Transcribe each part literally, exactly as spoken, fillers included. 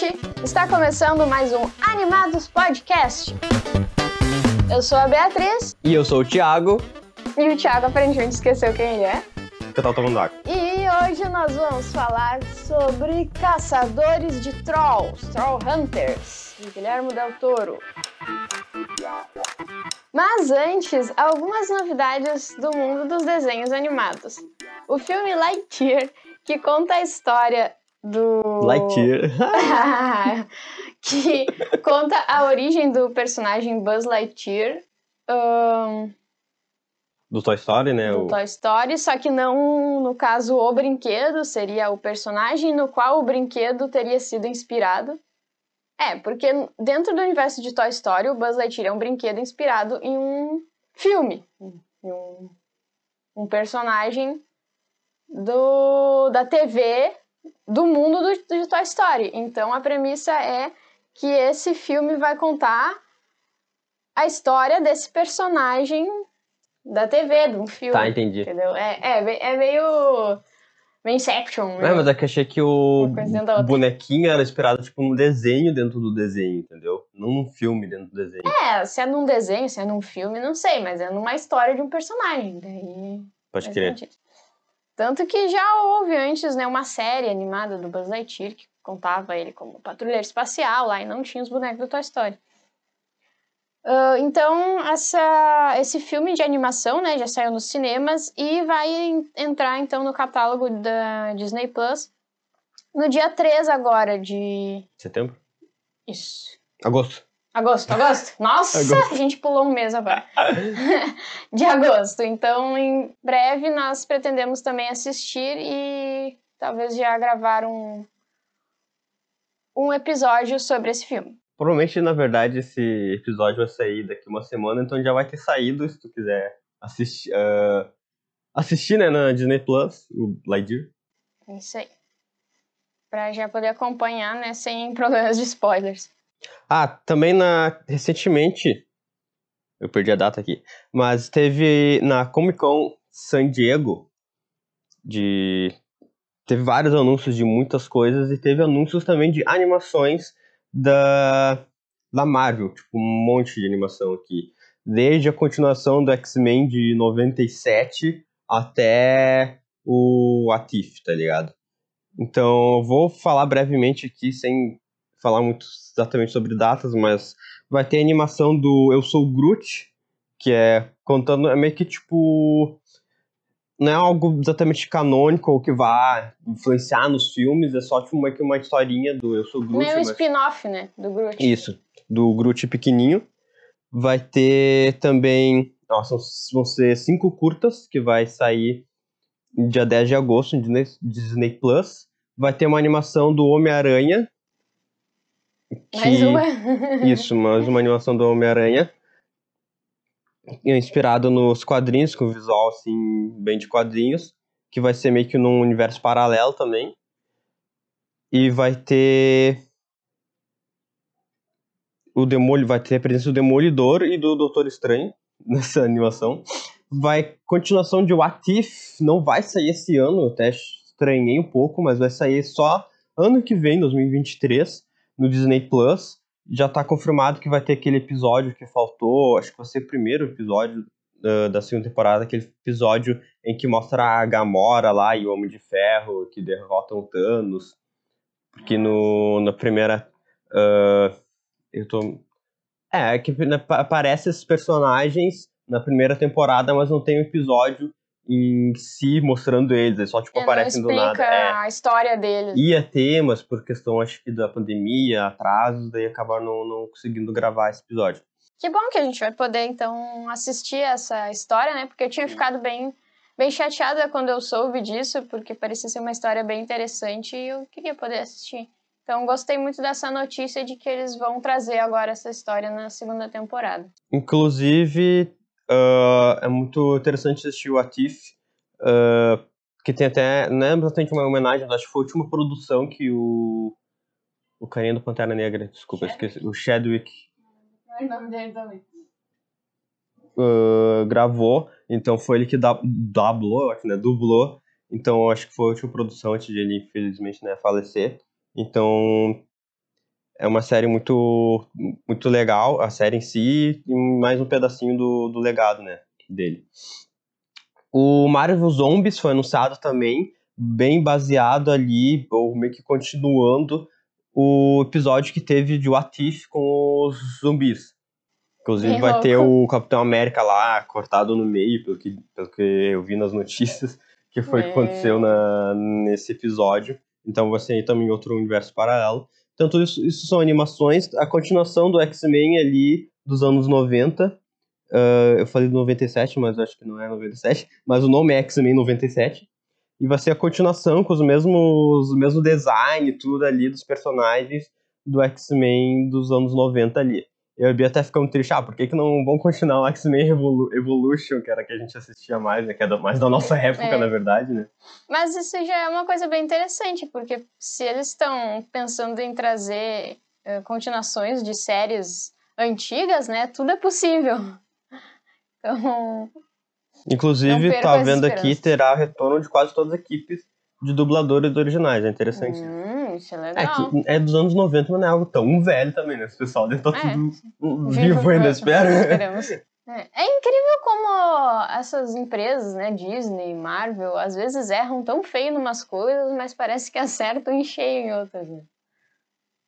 gente! Está começando mais um Animados Podcast. Eu sou a Beatriz. E eu sou o Thiago. E o Thiago aparentemente esqueceu quem ele é. Eu tava tomando água. E hoje nós vamos falar sobre caçadores de trolls, Troll Hunters, de Guilherme Del Toro. Mas antes, algumas novidades do mundo dos desenhos animados. O filme Lightyear, que conta a história do... Lightyear. Que conta a origem do personagem Buzz Lightyear. Um... Do Toy Story, né? Do o... Toy Story, só que não, no caso, o brinquedo seria o personagem no qual o brinquedo teria sido inspirado. É, porque dentro do universo de Toy Story, o Buzz Lightyear é um brinquedo inspirado em um filme. Em um, um personagem do, da T V... do mundo do, de Toy Story. Então a premissa é que esse filme vai contar a história desse personagem da T V, de um filme. Tá, entendi. Entendeu? É, é, é meio... meio Inception. Né? É, mas é que achei que o bonequinho era inspirado tipo num desenho dentro do desenho, entendeu? Não num filme dentro do desenho. É, se é num desenho, se é num filme, não sei, mas é numa história de um personagem. Daí... Pode crer. Tanto que já houve antes, né, uma série animada do Buzz Lightyear que contava ele como patrulheiro espacial lá e não tinha os bonecos do Toy Story. Uh, então, essa, esse filme de animação, né, já saiu nos cinemas e vai entrar, então, no catálogo da Disney Plus no dia três agora de... Setembro? Isso. Agosto. Agosto, agosto. Nossa, agosto. A gente pulou um mês agora. De agosto. Então, em breve, nós pretendemos também assistir e talvez já gravar um, um episódio sobre esse filme. Provavelmente, na verdade, esse episódio vai sair daqui uma semana, então já vai ter saído, se tu quiser assistir, uh, assistir, né, na Disney Plus, o Lightyear. É isso aí. Pra já poder acompanhar, né, sem problemas de spoilers. Ah, também na, recentemente, eu perdi a data aqui, mas teve na Comic Con San Diego, de, teve vários anúncios de muitas coisas e teve anúncios também de animações da, da Marvel, tipo um monte de animação aqui, desde a continuação do X-Men de noventa e sete até o A T I F, tá ligado? Então eu vou falar brevemente aqui sem... falar muito exatamente sobre datas, mas vai ter a animação do Eu Sou Groot, que é contando, é meio que tipo, não é algo exatamente canônico ou que vai influenciar nos filmes, é só tipo meio que uma historinha do Eu Sou Groot. Meio mas... spin-off, né, do Groot. Isso, do Groot pequenininho. Vai ter também, nossa, vão ser cinco curtas, que vai sair dia dez de agosto, no Disney, Disney Plus. Vai ter uma animação do Homem-Aranha, que... mais uma? Isso, mais uma animação do Homem-Aranha, inspirado nos quadrinhos, com visual assim, bem de quadrinhos, que vai ser meio que num universo paralelo também. E vai ter o Demolidor, vai ter a presença do Demolidor e do Doutor Estranho nessa animação. Vai continuação de What If, não vai sair esse ano, eu até estranhei um pouco, mas vai sair só ano que vem, dois mil e vinte e três. No Disney Plus, já tá confirmado que vai ter aquele episódio que faltou, acho que vai ser o primeiro episódio uh, da segunda temporada, aquele episódio em que mostra a Gamora lá e o Homem de Ferro, que derrotam o Thanos, porque no, na primeira... Uh, eu tô... É, que aparece esses personagens na primeira temporada, mas não tem um episódio em si mostrando eles, eles só tipo é, aparecem do nada. Explica é. a história deles. Ia ter, mas por questão acho que da pandemia, atrasos, daí acabaram não, não conseguindo gravar esse episódio. Que bom que a gente vai poder então assistir essa história, né? Porque eu tinha ficado bem, bem chateada quando eu soube disso, porque parecia ser uma história bem interessante e eu queria poder assistir. Então gostei muito dessa notícia de que eles vão trazer agora essa história na segunda temporada. Inclusive... Uh, é muito interessante assistir o A T I F, uh, que tem até, não é exatamente uma homenagem, acho que foi a última produção que o o carinha do Pantera Negra, desculpa, esqueci, o Chadwick não, não é o nome dele também. Uh, gravou, então foi ele que dublou, né, dublou, então acho que foi a última produção antes de ele, infelizmente, né, falecer, então É uma série muito, muito legal, a série em si, e mais um pedacinho do, do legado, né, dele. O Marvel Zombies foi anunciado também, bem baseado ali, ou meio que continuando, o episódio que teve de What If com os zumbis. Inclusive é vai louco. Ter o Capitão América lá, cortado no meio, pelo que, pelo que eu vi nas notícias, que foi o é. que aconteceu na, nesse episódio. Então vai ser também outro universo paralelo. Então tudo isso, isso são animações. A continuação do X-Men ali dos anos noventa. Uh, eu falei do noventa e sete, mas acho que não é noventa e sete. Mas o nome é X-Men noventa e sete. E vai ser a continuação com os mesmos, o mesmo design, tudo ali dos personagens do X-Men dos anos noventa ali. Eu ia até ficando triste, ah, por que, que não vão continuar o X-Men Evolu- Evolution, que era que a gente assistia mais, né? Que era mais da nossa época, é. na verdade, né? Mas isso já é uma coisa bem interessante, porque se eles estão pensando em trazer uh, continuações de séries antigas, né? Tudo é possível. Então... Inclusive, tá vendo aqui, terá retorno de quase todas as equipes de dubladores originais, é interessante isso. Hum. É, que é dos anos noventa, mas não é algo tão velho também, né? Esse pessoal deve estar é. tudo vivo ainda, espero. É incrível como essas empresas, né? Disney, Marvel, às vezes erram tão feio em umas coisas, mas parece que acertam em cheio em outras. Né?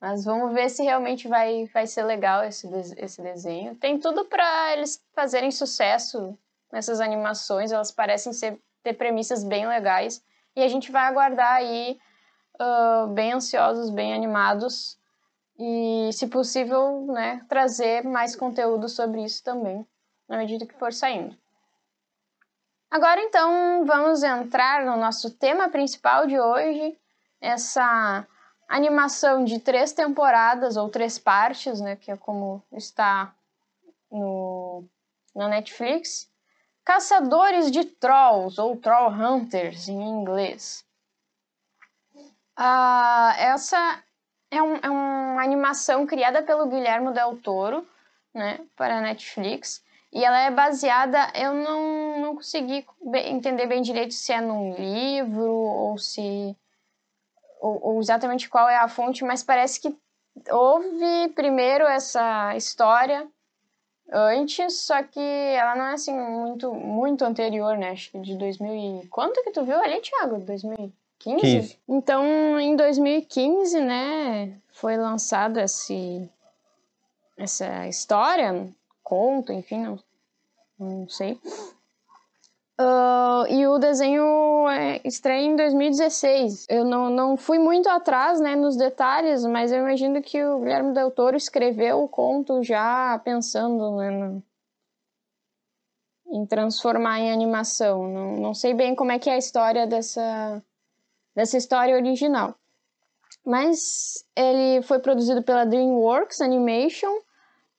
Mas vamos ver se realmente vai, vai ser legal esse, esse desenho. Tem tudo pra eles fazerem sucesso nessas animações, elas parecem ser, ter premissas bem legais. E a gente vai aguardar aí. Uh, bem ansiosos, bem animados e, se possível, né, trazer mais conteúdo sobre isso também, na medida que for saindo. Agora, então, vamos entrar no nosso tema principal de hoje, essa animação de três temporadas, ou três partes, né, que é como está no, na Netflix, Caçadores de Trolls, ou Troll Hunters, em inglês. Uh, essa é, um, é uma animação criada pelo Guilherme Del Toro, né, para a Netflix, e ela é baseada, eu não, não consegui bem, entender bem direito se é num livro ou se ou, ou exatamente qual é a fonte, mas parece que houve primeiro essa história antes, só que ela não é assim muito, muito anterior, né, acho que de dois mil e... Quanto que tu viu ali, Thiago? dois mil e quinze? quinze? Então, em dois mil e quinze, né, foi lançado esse, essa história, conto, enfim, não, não sei. Uh, e o desenho é, estreia em dois mil e dezesseis. Eu não, não fui muito atrás, né, nos detalhes, mas eu imagino que o Guilherme Del Toro escreveu o conto já pensando, né, no... em transformar em animação. Não, não sei bem como é que é a história dessa... dessa história original. Mas ele foi produzido pela DreamWorks Animation,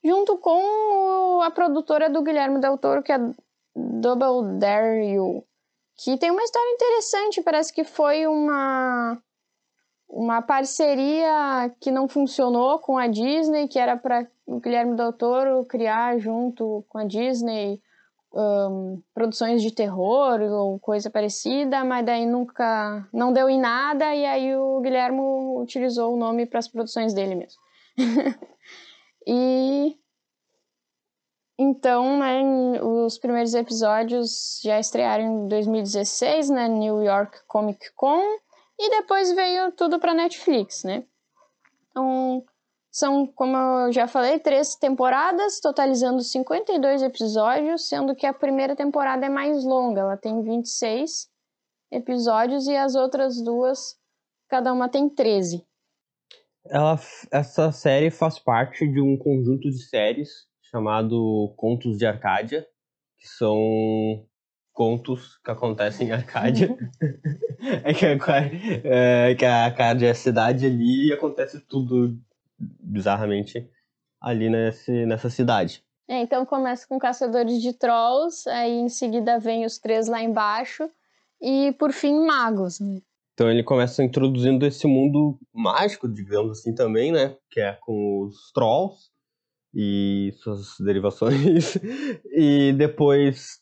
junto com a produtora do Guilherme Del Toro, que é Double Dare You, que tem uma história interessante, parece que foi uma, uma parceria que não funcionou com a Disney, que era para o Guilherme Del Toro criar junto com a Disney Um, produções de terror ou coisa parecida, mas daí nunca, não deu em nada, e aí o Guilherme utilizou o nome para as produções dele mesmo. E então, né, os primeiros episódios já estrearam em dois mil e dezesseis na New York Comic Con, e depois veio tudo para Netflix, né? Então, são, como eu já falei, três temporadas, totalizando cinquenta e dois episódios, sendo que a primeira temporada é mais longa, ela tem vinte e seis episódios e as outras duas, cada uma tem treze. Ela, essa série faz parte de um conjunto de séries chamado Contos de Arcadia, que são... contos que acontecem em Arcadia. é, que é, é que a Arcadia é a cidade ali e acontece tudo... bizarramente ali nesse, nessa cidade. É, então começa com Caçadores de Trolls, aí em seguida vem Os Três Lá Embaixo e por fim Magos. Né? Então ele começa introduzindo esse mundo mágico, digamos assim também, né? Que é com os Trolls e suas derivações. E depois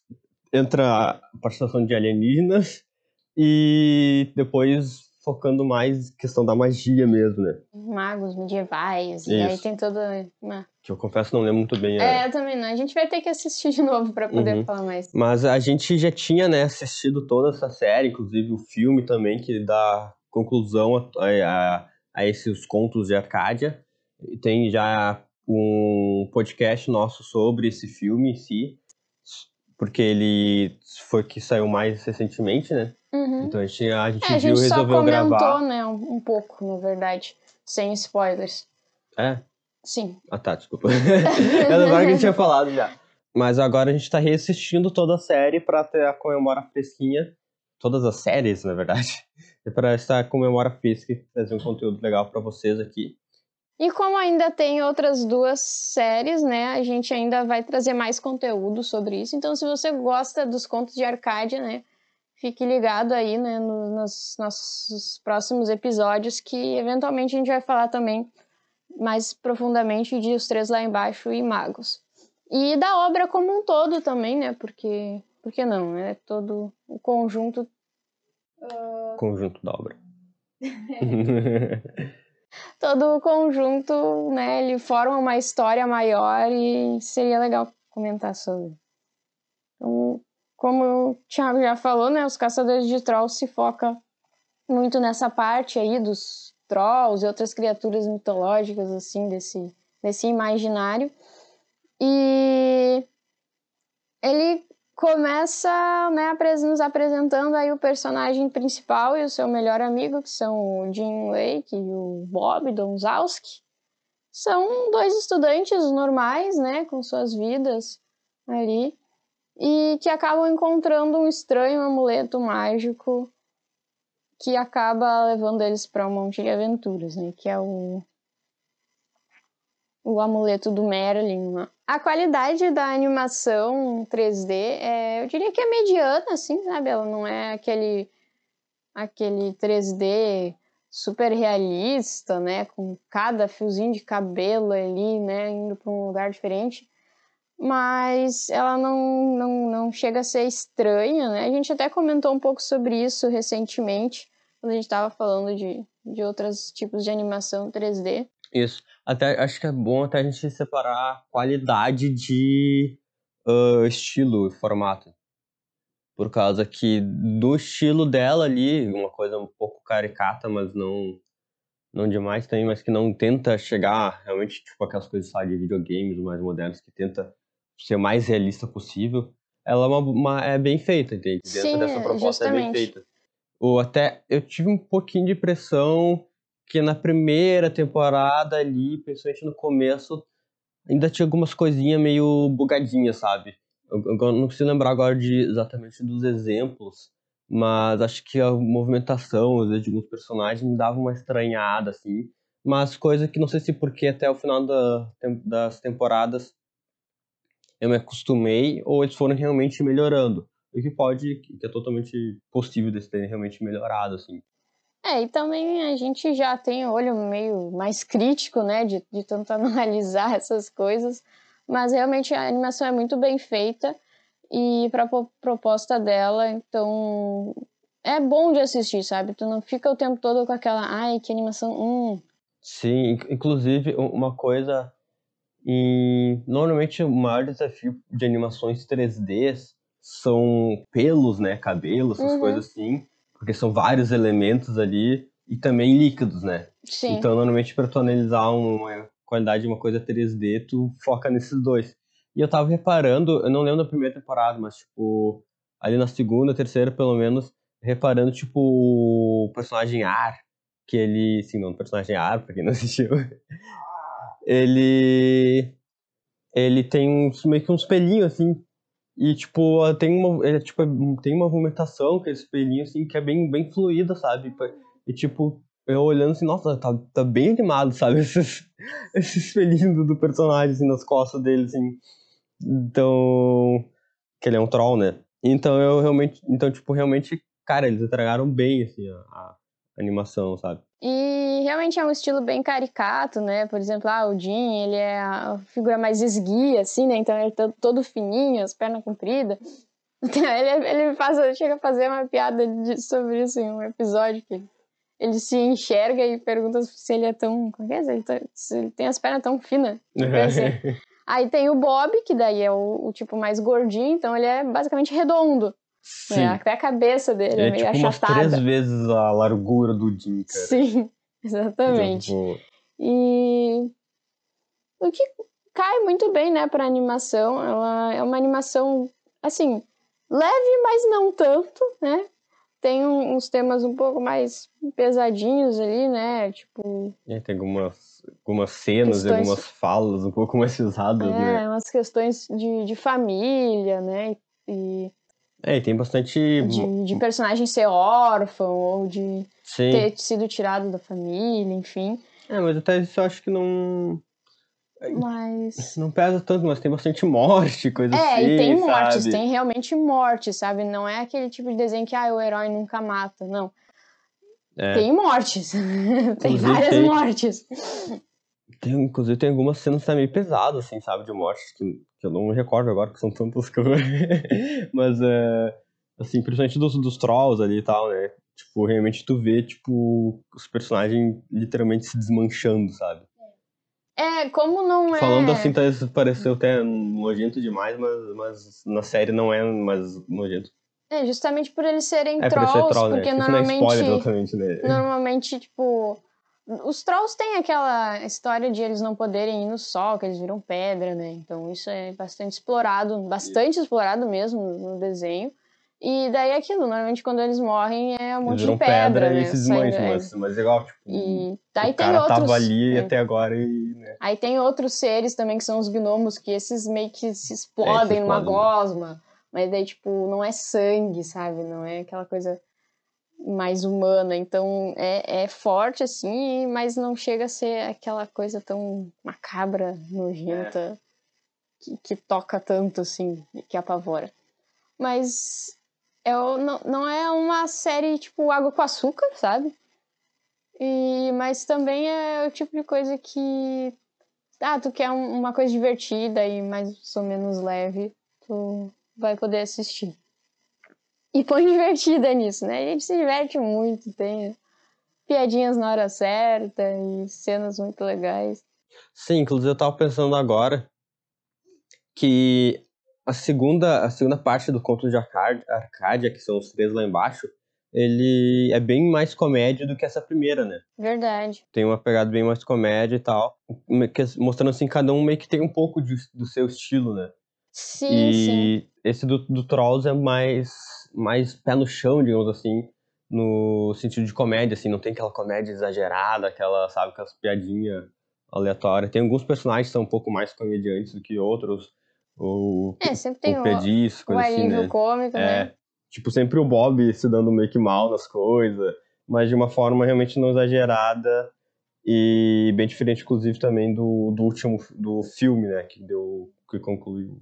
entra a participação de alienígenas e depois focando mais questão da magia mesmo, né? Magos medievais. Isso. E aí tem toda uma... Que eu confesso, não lembro muito bem. É, é, eu também não. A gente vai ter que assistir de novo pra poder uhum. falar mais. Mas a gente já tinha, né, assistido toda essa série, inclusive o filme também, que dá conclusão a, a, a esses contos de Arcadia. Tem já um podcast nosso sobre esse filme em si, porque ele foi que saiu mais recentemente, né? Uhum. Então a gente, a gente é, viu e resolveu comentou, gravar. A gente só comentou, né, um, um pouco, na verdade, sem spoilers. É? Sim. Ah tá, desculpa. Eu lembrava que a gente tinha falado já. Mas agora a gente tá reassistindo toda a série pra ter a comemora fresquinha, todas as séries, na verdade, pra estar comemora fresca e trazer um conteúdo legal pra vocês aqui. E como ainda tem outras duas séries, né, a gente ainda vai trazer mais conteúdo sobre isso. Então, se você gosta dos Contos de Arcadia, né, fique ligado aí, né, nos nossos próximos episódios, que eventualmente a gente vai falar também mais profundamente de Os Três Lá Embaixo e Magos. E da obra como um todo também, né, porque, porque não, né, todo o conjunto... Uh... Conjunto da obra. Todo o conjunto, né, ele forma uma história maior e seria legal comentar sobre. Então, como o Thiago já falou, né, os caçadores de trolls se focam muito nessa parte aí dos trolls e outras criaturas mitológicas, assim, desse, desse imaginário. E ele começa, né, nos apresentando aí o personagem principal e o seu melhor amigo, que são o Jim Lake e o Bob Donzowski. São dois estudantes normais, né, com suas vidas ali, e que acabam encontrando um estranho amuleto mágico que acaba levando eles para um monte de aventuras, né, que é o... o amuleto do Merlin. A qualidade da animação três D, é, eu diria que é mediana, assim, sabe? Ela não é aquele, aquele três D super realista, né? Com cada fiozinho de cabelo ali, né? Indo para um lugar diferente. Mas ela não, não, não chega a ser estranha, né? A gente até comentou um pouco sobre isso recentemente, quando a gente estava falando de, de outros tipos de animação três D. Isso. Até, acho que é bom até a gente separar qualidade de uh, estilo e formato. Por causa que do estilo dela ali, uma coisa um pouco caricata, mas não, não demais também, mas que não tenta chegar realmente tipo aquelas coisas sabe, de videogames mais modernos, que tenta ser o mais realista possível, ela é, uma, uma, é bem feita, entende? Dentro Sim, dessa proposta justamente. É bem feita. Ou até, eu tive um pouquinho de pressão... Porque na primeira temporada ali, principalmente no começo, ainda tinha algumas coisinhas meio bugadinhas, sabe? Eu, eu não preciso lembrar agora de, exatamente dos exemplos, mas acho que a movimentação, às vezes, de alguns personagens me dava uma estranhada, assim. Mas coisa que não sei se porque até o final da, das temporadas eu me acostumei ou eles foram realmente melhorando. O que pode, que é totalmente possível deles terem realmente melhorado, assim. É, e também a gente já tem o olho meio mais crítico, né, de, de tanto analisar essas coisas, mas realmente a animação é muito bem feita e para proposta dela, então é bom de assistir, sabe? Tu não fica o tempo todo com aquela, ai, que animação, hum. Sim, inclusive uma coisa, e normalmente o maior desafio de animações três D são pelos, né, cabelos, essas uhum. coisas assim. Porque são vários elementos ali e também líquidos, né? Sim. Então, normalmente, para tu analisar uma qualidade de uma coisa três D, tu foca nesses dois. E eu tava reparando, eu não lembro da primeira temporada, mas, tipo, ali na segunda, terceira, pelo menos, reparando, tipo, o personagem Ar, que ele... Sim, não, o personagem Ar, pra quem não assistiu. ele... Ele tem uns, meio que uns pelinhos, assim... E, tipo, tem uma, é, tipo, tem uma movimentação com esse pelinho, assim, que é bem, bem fluida, sabe? E, tipo, eu olhando assim, nossa, tá, tá bem animado, sabe? Esses, esses pelinhos do, do personagem, assim, nas costas dele, assim. Então... Que ele é um troll, né? Então, eu realmente... Então, tipo, realmente, cara, eles entregaram bem, assim, a, a animação, sabe? E, realmente, é um estilo bem caricato, né? Por exemplo, ah, o Jim, ele é a figura mais esguia, assim, né? Então, ele é todo, todo fininho, as pernas compridas. Então, ele ele faz, chega a fazer uma piada de, sobre isso em um episódio que ele, ele se enxerga e pergunta se ele é tão... Como é que é? Ele tá, se ele tem as pernas tão finas. Assim. Aí tem o Bob, que daí é o, o tipo mais gordinho, então ele é basicamente redondo. Sim. Né? Até a cabeça dele é, é meio tipo achatada. Umas três vezes a largura do Jim, cara. Sim, exatamente. Vou... E... O que cai muito bem, né, pra animação. Ela é uma animação, assim, leve, mas não tanto, né? Tem um, uns temas um pouco mais pesadinhos ali, né? Tipo... É, tem algumas, algumas cenas questões... e algumas falas um pouco mais pesadas, é, né? É, umas questões de, de família, né? E... É, e tem bastante... De, de personagem ser órfão ou de Sim. ter sido tirado da família, enfim. É, mas até isso eu acho que não... Mas... Não pesa tanto, mas tem bastante morte, coisa é, assim, É, e tem sabe? mortes, tem realmente morte, sabe? Não é aquele tipo de desenho que, ah, o herói nunca mata, não. É. Tem mortes, tem várias tem... mortes. Tem, inclusive tem algumas cenas também pesadas, assim, sabe? De mortes, que, que eu não me recordo agora, que são tantas que eu... Mas, é, assim, principalmente dos, dos trolls ali e tal, né? Tipo, realmente tu vê, tipo, os personagens literalmente se desmanchando, sabe? É, como não é... Falando assim, talvez pareceu até nojento demais, mas, mas na série não é mais nojento. É, justamente por eles serem é, trolls, por ser troll, porque né? normalmente... Isso não é spoiler totalmente, né? Normalmente, tipo... Os trolls têm aquela história de eles não poderem ir no sol, que eles viram pedra, né? Então isso é bastante explorado, bastante isso. explorado mesmo no desenho. E daí é aquilo, normalmente quando eles morrem é um monte de pedra, pedra né? E se desmancham, mas, mas igual, tipo, e daí o tem cara outros, tava ali é. até agora e... Né? Aí tem outros seres também que são os gnomos, que esses meio que se explodem é, numa explodem. gosma, mas daí, tipo, não é sangue, sabe? Não é aquela coisa mais humana, então é, é forte, assim, mas não chega a ser aquela coisa tão macabra, nojenta, é. que, que toca tanto, assim, que apavora. Mas... É, não, não é uma série, tipo, água com açúcar, sabe? E, mas também é o tipo de coisa que... Ah, tu quer um, uma coisa divertida e mais ou menos leve, tu vai poder assistir. E põe divertida nisso, né? A gente se diverte muito, tem piadinhas na hora certa e cenas muito legais. Sim, inclusive eu tava pensando agora que... A segunda, a segunda parte do Contos de Arcadia, que são Os Três Lá Embaixo, ele é bem mais comédia do que essa primeira, né? Verdade. Tem uma pegada bem mais comédia e tal, mostrando assim, cada um meio que tem um pouco de, do seu estilo, né? Sim, e sim. E esse do, do Trolls é mais, mais pé no chão, digamos assim, no sentido de comédia, assim, não tem aquela comédia exagerada, aquela, sabe, aquelas piadinhas aleatórias. Tem alguns personagens que são um pouco mais comediantes do que outros, O, é, sempre tem o pedisco, o, o assim, né? cômico, é, né? Tipo, sempre o Bob se dando meio que mal nas coisas, mas de uma forma realmente não exagerada e bem diferente, inclusive, também do, do último do filme, né? Que deu, que concluiu.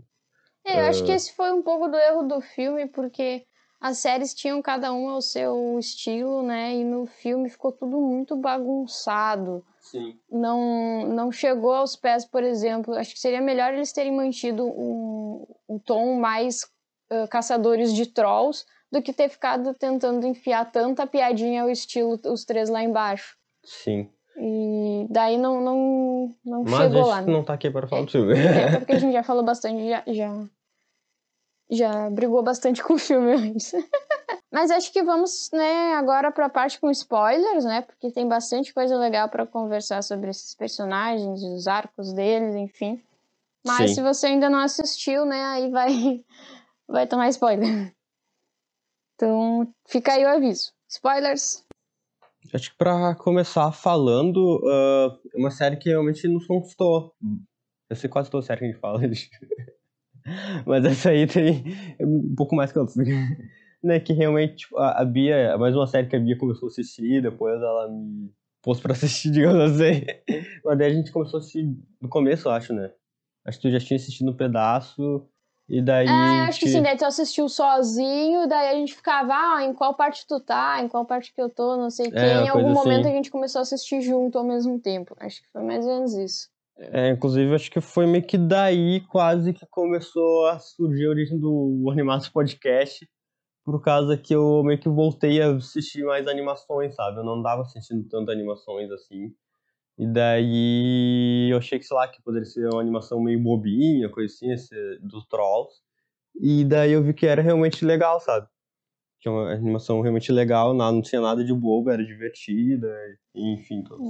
É, eu uh... acho que esse foi um pouco do erro do filme, porque as séries tinham cada uma o seu estilo, né? E no filme ficou tudo muito bagunçado. Sim. Não, não chegou aos pés, por exemplo. Acho que seria melhor eles terem mantido um, um tom mais uh, caçadores de trolls do que ter ficado tentando enfiar tanta piadinha ao estilo Os Três Lá Embaixo. Sim. E daí não, não, não chegou lá. Mas a gente não tá aqui para falar do filme. É, porque a gente já falou bastante, já, já, já brigou bastante com o filme antes. Mas acho que vamos, né, agora pra parte com spoilers, né, porque tem bastante coisa legal pra conversar sobre esses personagens, os arcos deles, enfim. Mas Sim. se você ainda não assistiu, né, aí vai, vai tomar spoiler. Então, fica aí o aviso. Spoilers! Acho que pra começar falando, uh, uma série que realmente nos conquistou. Eu sei quase toda série que a gente fala, gente. Mas essa aí tem um pouco mais que outras. Né, que realmente a Bia, mais uma série que a Bia começou a assistir, depois ela me pôs pra assistir, digamos assim. Mas daí a gente começou a assistir no começo, eu acho, né? Acho que tu já tinha assistido um pedaço, e daí... É, acho que sim, daí tu assistiu sozinho, daí a gente ficava, ah, em qual parte tu tá, em qual parte que eu tô, não sei o quê. Em algum momento a gente começou a assistir junto ao mesmo tempo. Acho que foi mais ou menos isso. É, inclusive, acho que foi meio que daí quase que começou a surgir a origem do Animados Podcast. por causa que eu meio que voltei a assistir mais animações, sabe? Eu não andava assistindo tanto animações assim. E daí eu achei que, sei lá, que poderia ser uma animação meio bobinha, coisa assim, esse, do Trolls. E daí eu vi que era realmente legal, sabe? Tinha uma animação realmente legal, não tinha nada de bobo, era divertida, enfim, todas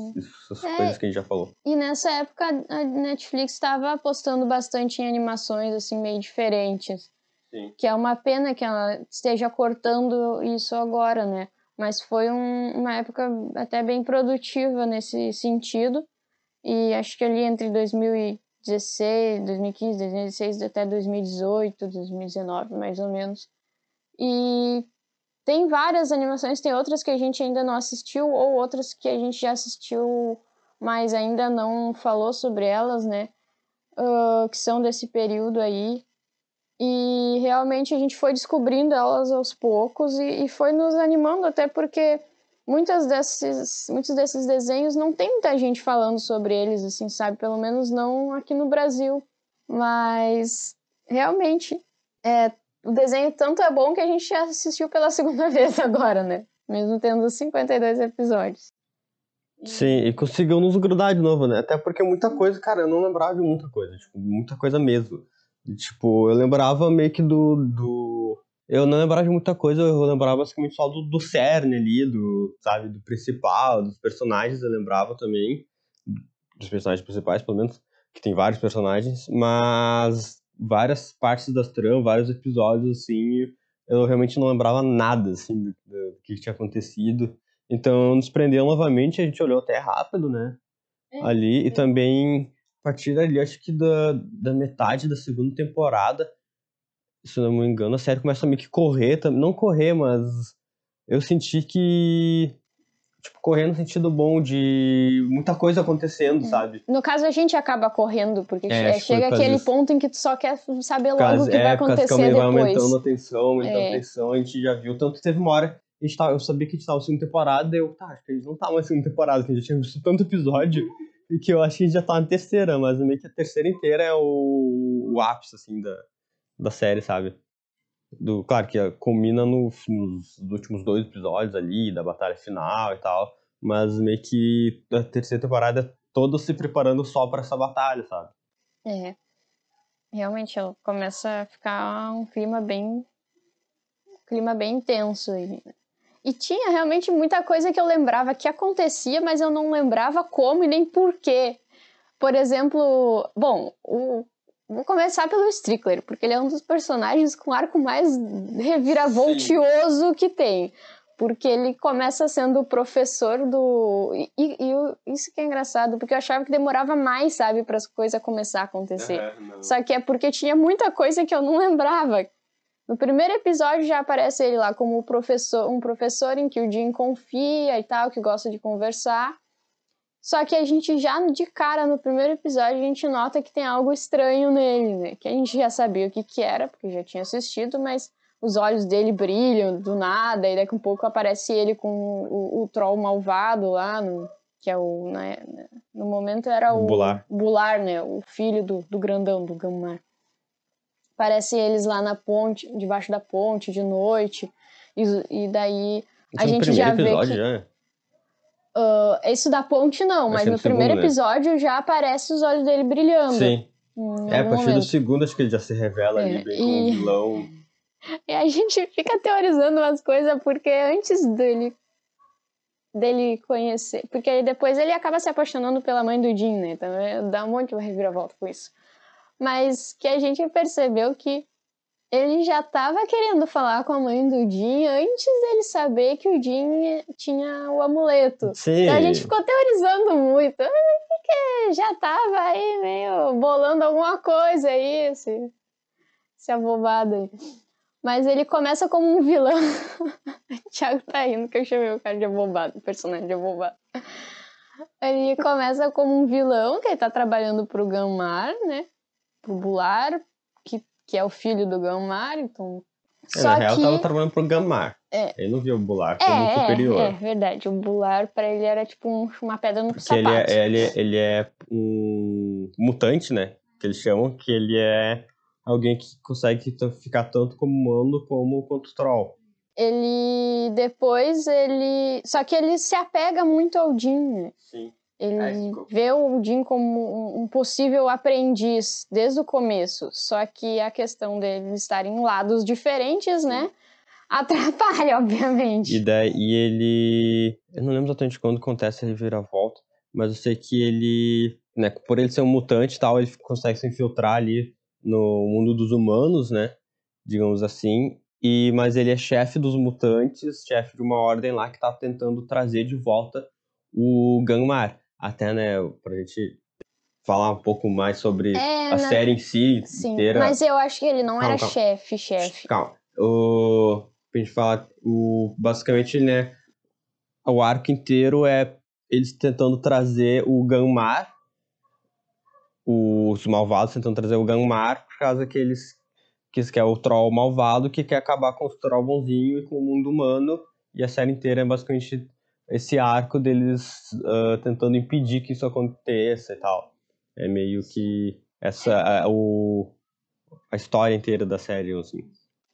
essas é, coisas que a gente já falou. E nessa época a Netflix estava apostando bastante em animações, assim, meio diferentes. Sim. Que é uma pena que ela esteja cortando isso agora, né? Mas foi um, uma época até bem produtiva nesse sentido. E acho que ali entre dois mil e dezesseis, dois mil e quinze, dois mil e dezesseis até dois mil e dezoito, dois mil e dezenove, mais ou menos. E tem várias animações, tem outras que a gente ainda não assistiu ou outras que a gente já assistiu, mas ainda não falou sobre elas, né? Uh, que são desse período aí. E realmente a gente foi descobrindo elas aos poucos e, e foi nos animando, até porque muitas desses, muitos desses desenhos não tem muita gente falando sobre eles, assim, sabe? Pelo menos não aqui no Brasil. Mas realmente é... O desenho tanto é bom que a gente já assistiu pela segunda vez agora, né? Mesmo tendo cinquenta e dois episódios. Sim, e conseguiu nos grudar de novo, né? Até porque muita coisa, cara, eu não lembrava de muita coisa. Tipo, muita coisa mesmo. E, tipo, eu lembrava meio que do, do... Eu não lembrava de muita coisa, eu lembrava basicamente só do, do cerne ali, do, sabe? Do principal, dos personagens eu lembrava também. Dos personagens principais, pelo menos. Que tem vários personagens, mas... várias partes das tramas, vários episódios, assim, eu realmente não lembrava nada, assim, do, do que tinha acontecido. Então, nos prendeu novamente, a gente olhou até rápido, né, é, ali, é. E também, a partir dali, acho que da, da metade da segunda temporada, se não me engano, a série começa a meio que correr, não correr, mas eu senti que... Tipo, correndo no sentido bom de muita coisa acontecendo, é. sabe? No caso, a gente acaba correndo, porque é, chega aquele isso. ponto em que tu só quer saber logo caso, o que é, vai acontecer depois. Vai aumentando a tensão, aumentando é. a tensão, a gente já viu. Tanto que teve uma hora, a gente tava, eu sabia que a gente tava na segunda temporada, eu, tá, acho que eles não estavam na segunda temporada, que a gente tinha visto tanto episódio, e que eu acho que a gente já tava na terceira, mas meio que a terceira inteira é o, o ápice, assim, da, da série, sabe? Do, claro que culmina no, nos últimos dois episódios ali, da batalha final e tal, mas meio que a terceira temporada todos se preparando só pra essa batalha, sabe? É. Realmente começa a ficar um clima bem um clima bem intenso aí. E tinha realmente muita coisa que eu lembrava que acontecia, mas eu não lembrava como e nem porquê. Por exemplo, bom, o vou começar pelo Strickler, porque ele é um dos personagens com arco mais reviravoltioso Sim. que tem. Porque ele começa sendo o professor do... E, e eu... isso que é engraçado, porque eu achava que demorava mais, sabe, para as coisas começar a acontecer. Uhum, Só que é porque tinha muita coisa que eu não lembrava. No primeiro episódio já aparece ele lá como professor, um professor em que o Jim confia e tal, que gosta de conversar. Só que a gente já de cara no primeiro episódio a gente nota que tem algo estranho nele, né? Que a gente já sabia o que que era, porque já tinha assistido, mas os olhos dele brilham do nada e daqui a pouco aparece ele com o, o, o troll malvado lá, no, que é o... Né, no momento era o... Bular. Bular, né? O filho do, do grandão, do Gunmar. Aparece eles lá na ponte, debaixo da ponte, de noite, e, e daí a Esse gente é já vê que... Já é. Uh, isso da ponte não, mas no primeiro segundo, né? episódio já aparece os olhos dele brilhando. Sim. É, a partir momento. do segundo acho que ele já se revela é, ali bem e... como um vilão. E a gente fica teorizando umas coisas porque antes dele dele conhecer... Porque aí depois ele acaba se apaixonando pela mãe do Jim, né? Então dá um monte de reviravolta com isso. Mas que a gente percebeu que ele já estava querendo falar com a mãe do Jim antes dele saber que o Jim tinha o amuleto. Sim. Então a gente ficou teorizando muito. Porque já estava aí meio bolando alguma coisa aí, esse, esse abobado aí. Mas ele começa como um vilão. O Thiago tá rindo que eu chamei o cara de abobado, o personagem de abobado. Ele começa como um vilão, que ele tá trabalhando pro Gunmar, né? Pro Bular, que que é o filho do Gunmar, então... É, Só na real, que... tava trabalhando pro Gunmar. É. Ele não via o Bular como é, superior. É, é verdade. O Bular, pra ele, era tipo um, uma pedra no Porque sapato. Porque ele, é, ele, ele é um mutante, né? Que eles chamam, que ele é alguém que consegue ficar tanto como humano como quanto troll. ele depois ele... Só que ele se apega muito ao Jim, né? Sim. Ele ah, vê o Jim como um possível aprendiz desde o começo. Só que a questão deles estarem em lados diferentes, né? Sim. Atrapalha, obviamente. E daí ele... Eu não lembro exatamente quando acontece a reviravolta, mas eu sei que ele... Né, por ele ser um mutante e tal, ele consegue se infiltrar ali no mundo dos humanos, né? Digamos assim. E, mas ele é chefe dos mutantes, chefe de uma ordem lá que tá tentando trazer de volta o Gunmar. Até, né, pra gente falar um pouco mais sobre é, a na... série em si. Sim, inteira. Mas eu acho que ele não calma, era calma. chefe, chefe. Calma. O, pra gente falar, o, basicamente, né, o arco inteiro é eles tentando trazer o Gunmar, os malvados tentando trazer o Gunmar, por causa que eles, que eles querem o troll malvado, que quer acabar com os troll bonzinho e com o mundo humano, e a série inteira é basicamente... esse arco deles uh, tentando impedir que isso aconteça e tal. É meio que essa, a, o, a história inteira da série, assim.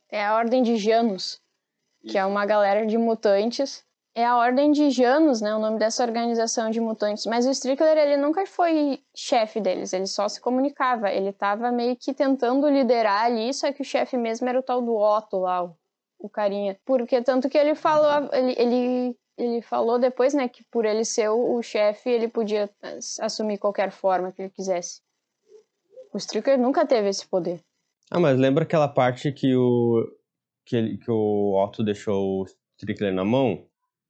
É a Ordem de Janus, que é uma galera de mutantes. É a Ordem de Janus, né, o nome dessa organização de mutantes. Mas o Strickler, ele nunca foi chefe deles, ele só se comunicava. Ele tava meio que tentando liderar ali, só que o chefe mesmo era o tal do Otto lá, o, o carinha. Porque tanto que ele falou... ele, ele Ele falou depois, né, que por ele ser o, o chefe, ele podia assumir qualquer forma que ele quisesse. O Strickler nunca teve esse poder. Ah, mas lembra aquela parte que o, que ele, que o Otto deixou o Strickler na mão?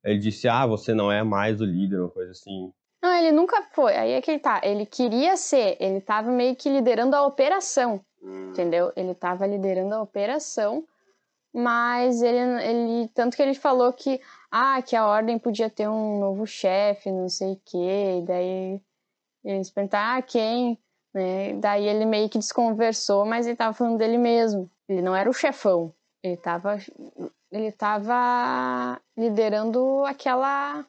Ele disse, ah, você não é mais o líder, uma coisa assim. Não, ele nunca foi. Aí é que ele tá. Ele queria ser. Ele tava meio que liderando a operação, hum. entendeu? Ele tava liderando a operação, mas ele, ele... Tanto que ele falou que... Ah, que a Ordem podia ter um novo chefe, não sei o quê. E daí eles perguntaram, ah, quem? Né? Daí ele meio que desconversou, mas ele tava falando dele mesmo. Ele não era o chefão. Ele tava, ele tava liderando aquela,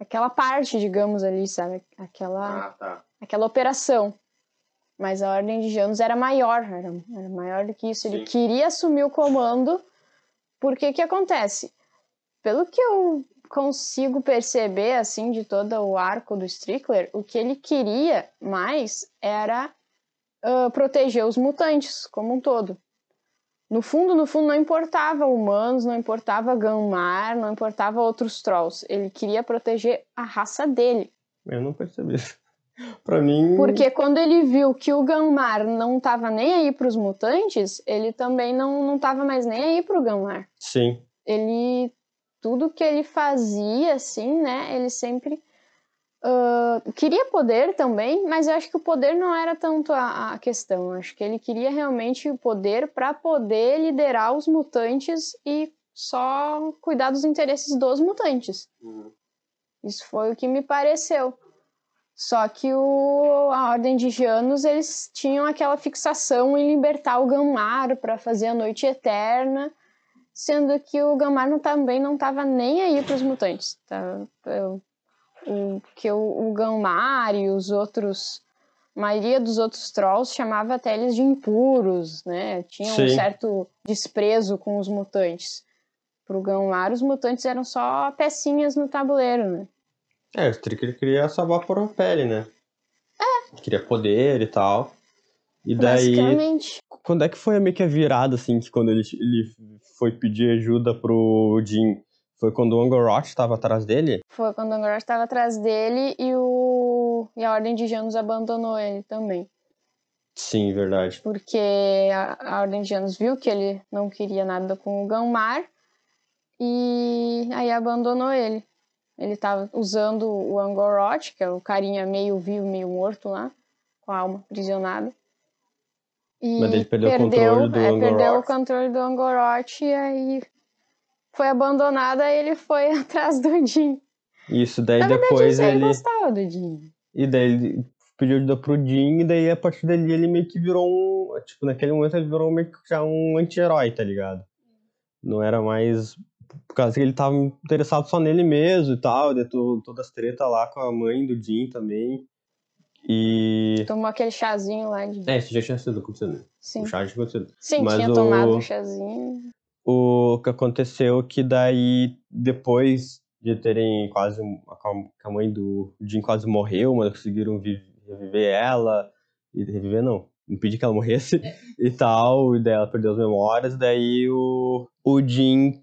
aquela parte, digamos, ali, sabe? Aquela, ah, tá. aquela operação. Mas a Ordem de Janus era maior, era, era maior do que isso. Sim. Ele queria assumir o comando, porque que acontece? Pelo que eu consigo perceber, assim, de todo o arco do Strickler, o que ele queria mais era uh, proteger os mutantes como um todo. No fundo, no fundo, não importava humanos, não importava Gunmar, não importava outros trolls. Ele queria proteger a raça dele. Eu não percebi. Pra mim... Porque quando ele viu que o Gunmar não tava nem aí pros mutantes, ele também não, não tava mais nem aí pro Gunmar. Sim. Ele... Tudo que ele fazia, assim, né, ele sempre uh, queria poder também, mas eu acho que o poder não era tanto a, a questão. Eu acho que ele queria realmente o poder para poder liderar os mutantes e só cuidar dos interesses dos mutantes. Uhum. Isso foi o que me pareceu. Só que o, a Ordem de Janus, eles tinham aquela fixação em libertar o Gunmar para fazer a Noite Eterna, sendo que o Gunmar também não estava nem aí para os mutantes. Tá? Eu, eu, que o, o Gunmar e os outros... A maioria dos outros trolls chamava até eles de impuros, né? Tinha um certo desprezo com os mutantes. Para o Gunmar, os mutantes eram só pecinhas no tabuleiro, né? É, o Strickler queria salvar por uma pele, né? É. Queria poder e tal. E daí... Basicamente... Quando é que foi meio que a virada, assim, que quando ele, ele foi pedir ajuda pro Jim? Foi quando o Angor Rot tava atrás dele? Foi quando o Angor Rot tava atrás dele e, o... e a Ordem de Janus abandonou ele também. Sim, verdade. Porque a, a Ordem de Janus viu que ele não queria nada com o Gunmar e aí abandonou ele. Ele tava usando o Angor Rot, que é o carinha meio vivo, meio morto lá, com a alma aprisionada. E mas ele perdeu, perdeu, o, controle do é, perdeu o controle do Angor Rot e aí foi abandonado, aí ele foi atrás do Jim. Isso, daí na depois verdade, ele... ele gostava do Jim. E daí ele pediu ajuda pro Jim e daí a partir dali ele meio que virou um... Tipo, naquele momento ele virou meio que já um anti-herói, tá ligado? Não era mais... Por causa que ele tava interessado só nele mesmo e tal, de to, todas as tretas lá com a mãe do Jim também. E... Tomou aquele chazinho lá de... É, isso já tinha sido acontecido. Sim. O chá já tinha acontecido. Sim, mas tinha o... tomado o chazinho. o que aconteceu que daí, depois de terem quase... a mãe do Jim quase morreu, mas conseguiram reviver ela. E reviver não, impedir que ela morresse e tal. E daí ela perdeu as memórias. Daí o, o Jim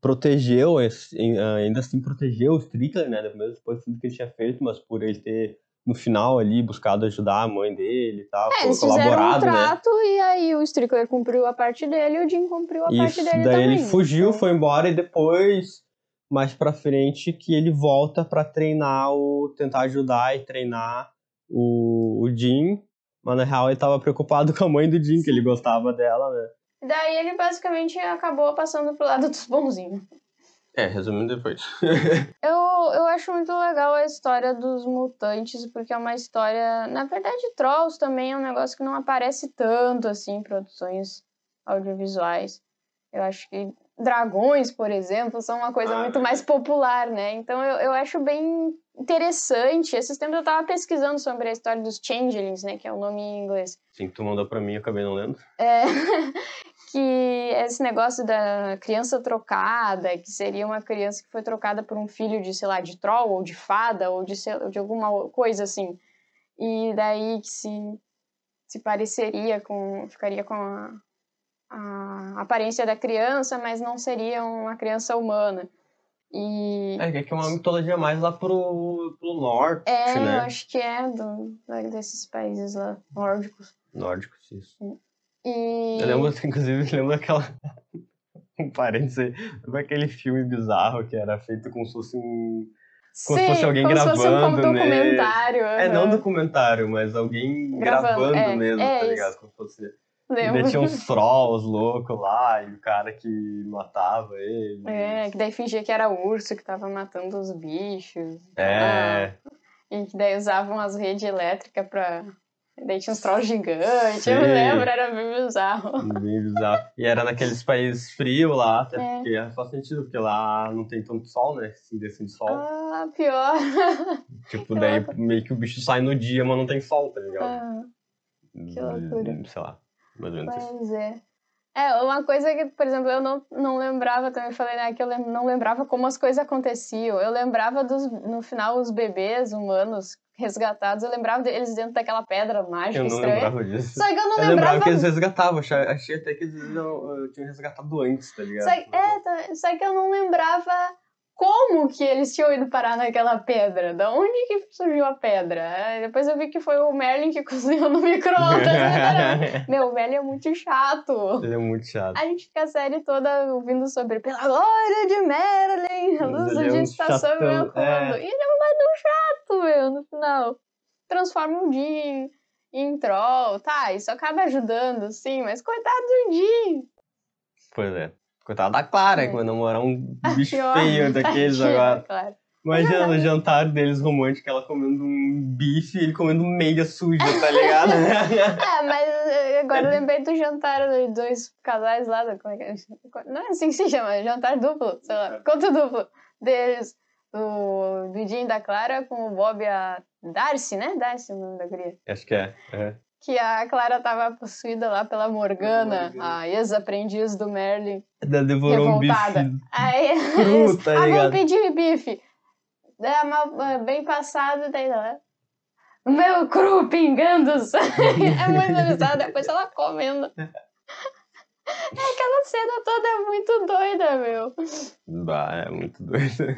protegeu, ainda assim protegeu o Strickler, né? Mesmo depois de tudo que ele tinha feito, mas por ele ter... no final ali, buscado ajudar a mãe dele e tal, é, eles colaborado, um trato, né? E aí o Strickler cumpriu a parte dele e o Jim cumpriu a Isso, parte dele daí também. Daí ele fugiu, então... foi embora e depois, mais pra frente, que ele volta pra treinar, o tentar ajudar e treinar o, o Jim, mas na real ele tava preocupado com a mãe do Jim, que ele gostava dela, né? Daí ele basicamente acabou passando pro lado dos bonzinhos. É, resumindo depois. eu, eu acho muito legal a história dos mutantes, porque é uma história... Na verdade, Trolls também é um negócio que não aparece tanto, assim, em produções audiovisuais. Eu acho que dragões, por exemplo, são uma coisa ah, muito mais popular, né? Então, eu, eu acho bem interessante. Esses tempos eu tava pesquisando sobre a história dos Changelings, né? Que é o nome em inglês. Sim, tu mandou pra mim, eu acabei não lendo. É... que esse negócio da criança trocada, que seria uma criança que foi trocada por um filho de, sei lá, de troll ou de fada ou de, sei, de alguma coisa assim. E daí que se, se pareceria com... ficaria com a, a aparência da criança, mas não seria uma criança humana. E... É, que é uma mitologia mais lá pro, pro norte, é, né? É, eu acho que é do, desses países lá, nórdicos. Nórdicos, isso. Sim. E... Eu lembro, inclusive, lembro daquela... um parênteses, lembro aquele filme bizarro que era feito como se fosse um... Como Sim, se fosse alguém como gravando, se fosse um documentário. Né? Uhum. É, não um documentário, mas alguém gravando, gravando é, mesmo, é, tá ligado? Isso. Como se fosse... Daí tinha uns trolls loucos lá, e o cara que matava ele. É, que daí fingia que era urso que tava matando os bichos. É. Ah, e que daí usavam as redes elétricas pra... Daí tinha uns trolls gigantes, eu lembro, era bem bizarro. Bem bizarro. E era naqueles países frios lá, até é. porque faz sentido, porque lá não tem tanto sol, né? Se desce de sol. Ah, pior. Tipo, que daí loucura. Meio que o bicho sai no dia, mas não tem sol, tá ligado? Ah, que loucura. Sei lá, mais ou menos isso. Pois é. É, uma coisa que, por exemplo, eu não, não lembrava, também falei, né, que eu lem- não lembrava como as coisas aconteciam. Eu lembrava, dos no final, os bebês humanos resgatados, eu lembrava deles dentro daquela pedra mágica estranha. Eu não estranha. lembrava disso. Só que eu não eu lembrava... Eu lembrava que eles resgatavam, achei até que eles não, tinham resgatado antes, tá ligado? Só que, é, só que eu não lembrava como que eles tinham ido parar naquela pedra, da onde que surgiu a pedra. Depois eu vi que foi o Merlin que cozinhou no micro-ondas. Meu, o Merlin é muito chato. Ele é muito chato. A gente fica a série toda ouvindo sobre pela glória de Merlin, a luz do dia está sobre meu comando. E ele é um badão chato, meu, no final. Transforma o Jim em troll, tá, isso acaba ajudando, sim, mas coitado do Jim. Pois é. Coitada da Clara, é. que vai namorar um bicho pior, feio daqueles tira, agora. Claro. Imagina o jantar deles romântico, ela comendo um bife e ele comendo meiga suja, tá ligado? É, mas agora eu lembrei do jantar dos dois casais lá, como é que é? Não é assim que se chama, jantar duplo, sei lá, conto duplo deles, do, do Jim e da Clara com o Bob e a Darcy, né? Darcy é o nome da guria. Acho que é, uhum. Que a Clara tava possuída lá pela Morgana, Morgana. a ex-aprendiz do Merlin. Ela devorou revoltada. um bife Aí, cru, tá ligado? Ah, vou pedir bife. Bem passado, daí ela... Meu cru pingando sangue. É muito bizarro, depois ela comendo. É aquela cena toda é muito doida, meu. Bah, é muito doida.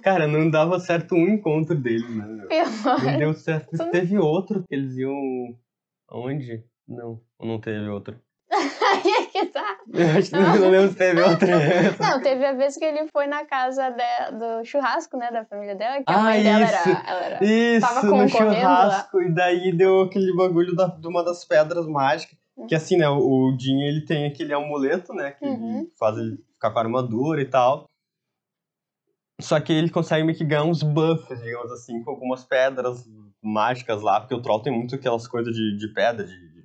Cara, não dava certo um encontro deles, né? Meu? Não deu certo. Não... Teve outro que eles iam... Onde? Não, não teve outro. Aí é que tá. Eu acho que não lembro se teve outro. Não, teve a vez que ele foi na casa de, do churrasco, né, da família dela, que ah, a mãe isso, dela era... Ela era isso, tava no churrasco, lá. E daí deu aquele bagulho da, de uma das pedras mágicas, uhum. que assim, né, o, o Jim, ele tem aquele amuleto, né, que uhum. faz ele ficar com a armadura e tal. Só que ele consegue meio que ganhar uns buffs, digamos assim, com algumas pedras mágicas lá, porque o Troll tem muito aquelas coisas de, de pedra, de, de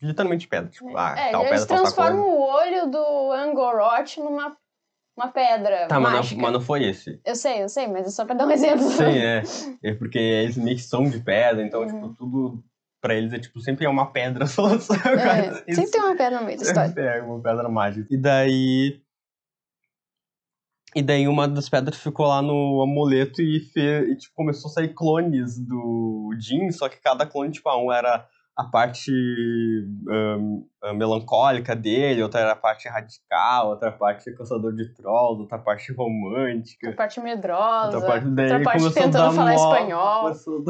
literalmente pedra, tipo, ah, é, tal pedra, eles transformam o olho do Angor Rot numa uma pedra tá, mágica. Tá, mas, mas não foi esse. Eu sei, eu sei, mas é só pra dar um exemplo. Sim, é, é porque eles meio que são de pedra, então, uhum. tipo, tudo Pra eles é tipo, sempre é uma pedra só. É, isso, sempre tem uma pedra no meio da história. É, uma pedra mágica. E daí... E daí uma das pedras ficou lá no amuleto e, fe... e tipo, começou a sair clones do Jim, só que cada clone, tipo, um era a parte um, melancólica dele, outra era a parte radical, outra parte caçador de trolls, outra parte romântica. Outra parte medrosa, outra parte, outra parte tentando falar mó... espanhol. Começou...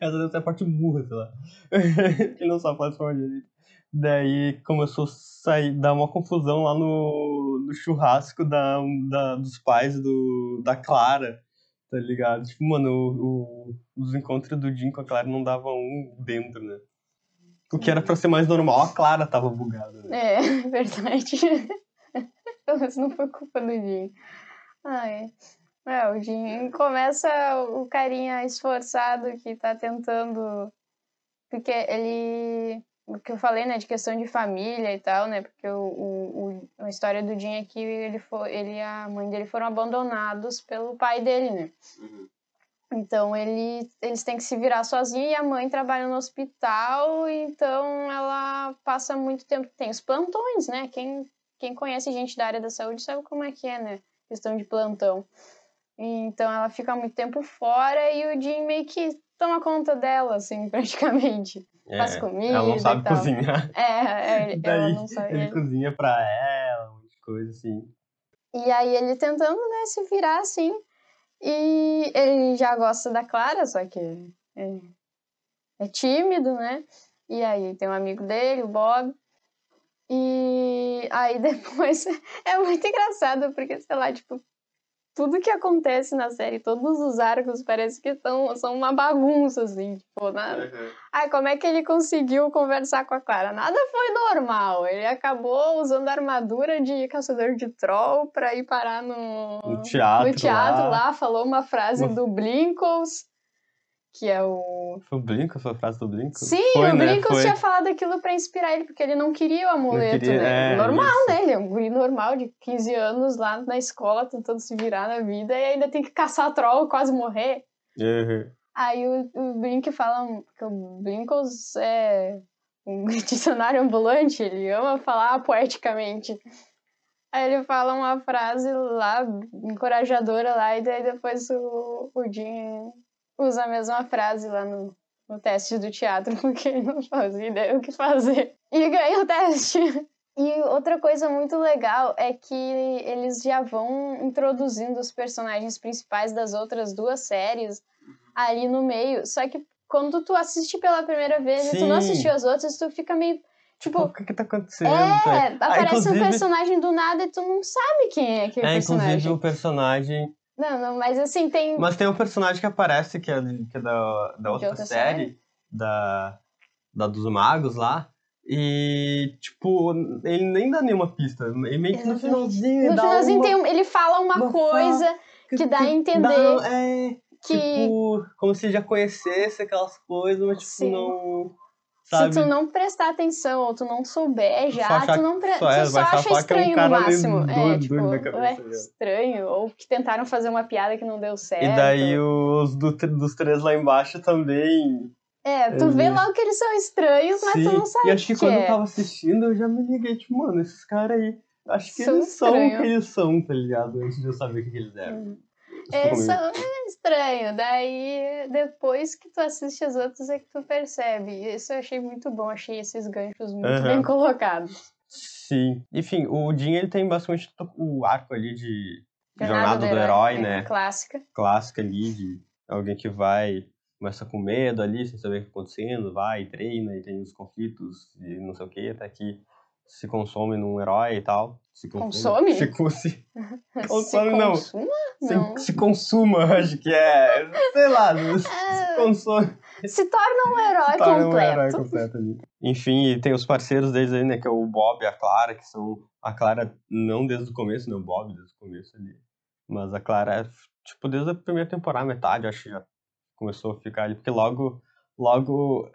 Essa deve ser a parte burra, sei lá. Ele não sabe falar espanhol direito. Daí começou a sair, dar uma confusão lá no, no churrasco da, da, dos pais do, da Clara, tá ligado? Tipo, mano, o, o, os encontros do Jim com a Clara não davam um dentro, né? O que era pra ser mais normal, a Clara tava bugada, né? É, verdade. Pelo menos não foi culpa do Jim. Ai... É, o Jim começa o carinha esforçado que tá tentando... Porque ele... O que eu falei, né? De questão de família e tal, né? Porque o, o, o, a história do Jim é que ele, foi, ele e a mãe dele foram abandonados pelo pai dele, né? Uhum. Então, ele, eles têm que se virar sozinhos e a mãe trabalha no hospital. Então, ela passa muito tempo... Tem os plantões, né? Quem, quem conhece gente da área da saúde sabe como é que é, né? Questão de plantão. Então ela fica muito tempo fora e o Jim meio que toma conta dela, assim, praticamente. É, faz comida. Ela não sabe e tal. Cozinhar. É, é daí, ela não sabe. Ele, ele cozinha pra ela, umas coisas assim. E aí ele tentando, né, se virar assim. E ele já gosta da Clara, só que é, é tímido, né? E aí tem um amigo dele, o Bob. E aí depois é muito engraçado, porque, sei lá, tipo. Tudo que acontece na série, todos os arcos parece que tão, são uma bagunça, assim, tipo, nada. Uhum. Ai, como é que ele conseguiu conversar com a Clara? Nada foi normal, ele acabou usando a armadura de caçador de troll pra ir parar no, no teatro, no teatro lá. lá, falou uma frase uma... do Blinkels, que é o... Foi o Blinkels, foi a frase do Blinkels? Sim, foi, o né? Blinkels foi. Tinha falado aquilo pra inspirar ele, porque ele não queria o amuleto, queria... né? É, normal, isso. Né? Ele é um guri normal de quinze anos lá na escola, tentando se virar na vida, e ainda tem que caçar troll e quase morrer. Uhum. Aí o, o Blink fala... que o Blinkels é um dicionário ambulante, ele ama falar poeticamente. Aí ele fala uma frase lá, encorajadora lá, e daí depois o, o Jim... usa a mesma frase lá no, no teste do teatro, porque ele não fazia ideia o que fazer. E ganha o teste. E outra coisa muito legal é que eles já vão introduzindo os personagens principais das outras duas séries ali no meio. Só que quando tu assiste pela primeira vez, sim, e tu não assistiu as outras, tu fica meio... Tipo, o que que tá acontecendo? É, aparece ah, um personagem do nada e tu não sabe quem é aquele é, personagem. É, inclusive o personagem... Não, não, mas assim, tem... Mas tem um personagem que aparece, que é, que é da, da outra, outra série, série? Da, da dos Magos lá, e, tipo, ele nem dá nenhuma pista, ele meio que no finalzinho... No dá finalzinho uma, tem um, ele fala uma, uma coisa fala, que, que dá a entender dá, é, que... Tipo, como se já conhecesse aquelas coisas, mas, tipo, sim, não... Sabe? Se tu não prestar atenção, ou tu não souber já, tu não pre... só é, tu só acha estranho é um no máximo. Doido, é, tipo, ou é estranho, ou que tentaram fazer uma piada que não deu certo. E daí os do, dos três lá embaixo também... É, tu é... vê logo que eles são estranhos, mas sim, tu não sabe o que é. E acho que, que quando é. eu tava assistindo, eu já me liguei, tipo, mano, esses caras aí, acho que são eles estranho. são o que eles são, tá ligado? Antes de eu saber o que eles eram. Uhum. É, só é estranho, daí depois que tu assiste as outras é que tu percebe. Isso eu achei muito bom, achei esses ganchos muito uhum. bem colocados. Sim, enfim, o Jim ele tem basicamente o arco ali de Jornada, Jornada do, do Herói, herói né? É clássica. Clássica ali de alguém que vai, começa com medo ali, sem saber o que tá acontecendo, vai, treina e tem os conflitos e não sei o que, até que se consome num herói e tal. Se consome? Se, se, consome, se não. consuma? Não. Se, se consuma, acho que é. Sei lá, se, se consome. Se torna um herói se torna completo. Um herói completo ali. Enfim, e tem os parceiros deles aí, né? Que é o Bob e a Clara, que são. A Clara não desde o começo, né? O Bob desde o começo ali. Mas a Clara, é, tipo, desde a primeira temporada, metade, acho que já começou a ficar ali, porque logo. Logo,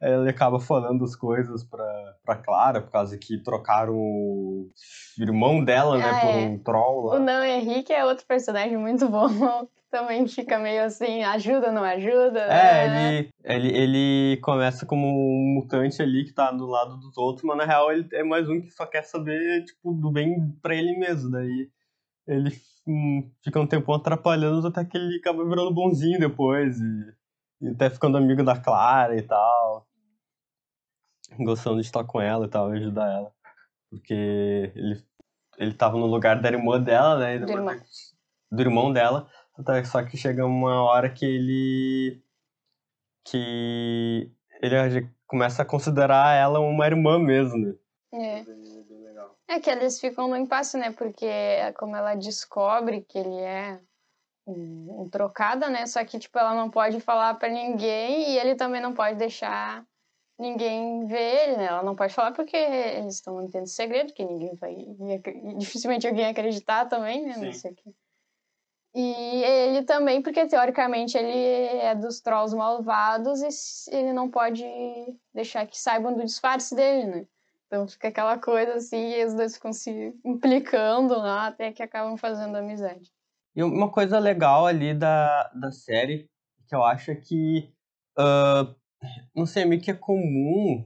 ele acaba falando as coisas pra, pra Clara, por causa que trocaram o irmão dela, né, ah, por é. um troll lá. O Não Henrique é outro personagem muito bom, também fica meio assim, ajuda, não ajuda? É, né? ele, ele, ele começa como um mutante ali que tá do lado dos outros, mas na real ele é mais um que só quer saber, tipo, do bem pra ele mesmo. Daí ele hum, fica um tempão atrapalhando até que ele acaba virando bonzinho depois e, e até ficando amigo da Clara e tal. Gostando de estar com ela e tal, ajudar ela. Porque ele, ele tava no lugar da irmã dela, né? Do irmão. Do irmão dela. Só que chega uma hora que ele... Que... Ele começa a considerar ela uma irmã mesmo, né? É. É que eles ficam no impasse, né? Porque como ela descobre que ele é um trocada, né? Só que, tipo, ela não pode falar pra ninguém e ele também não pode deixar... Ninguém vê ele, né? Ela não pode falar porque eles estão mantendo segredo, que ninguém vai... Dificilmente alguém ia acreditar também, né? Sim. Não sei o quê. E ele também, porque teoricamente ele é dos Trolls Malvados e ele não pode deixar que saibam do disfarce dele, né? Então fica aquela coisa assim, e os dois ficam se implicando lá até que acabam fazendo amizade. E uma coisa legal ali da, da série, que eu acho é que... Uh... Não sei, meio que é comum.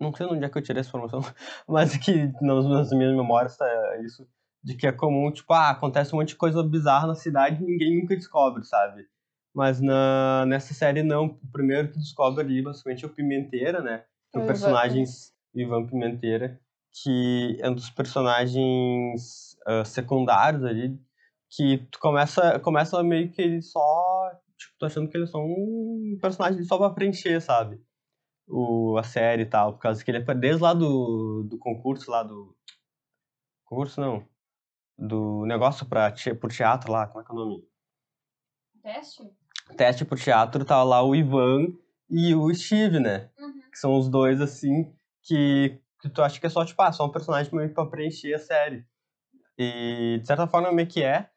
Não sei onde é que eu tirei essa informação, mas que nas minhas memórias é isso. De que é comum, tipo, ah, acontece um monte de coisa bizarra na cidade e ninguém nunca descobre, sabe? Mas na, nessa série não. O primeiro que descobre ali basicamente é o Pimenteira, né? Que é um personagem, Ivan Pimenteira, que é um dos personagens uh, secundários ali. Que tu começa, começa meio que ele só. Tipo, tô achando que eles são um personagem só pra preencher, sabe? O, a série e tal, por causa que ele é desde lá do, do concurso, lá do... Concurso não. Do negócio pra, por teatro lá, como é que é o nome? Teste? Teste por teatro, tá lá o Ivan e o Steve, né? Uhum. Que são os dois, assim, que, que tu acha que é só, tipo, ah, só um personagem meio pra preencher a série. E, de certa forma, meio que é.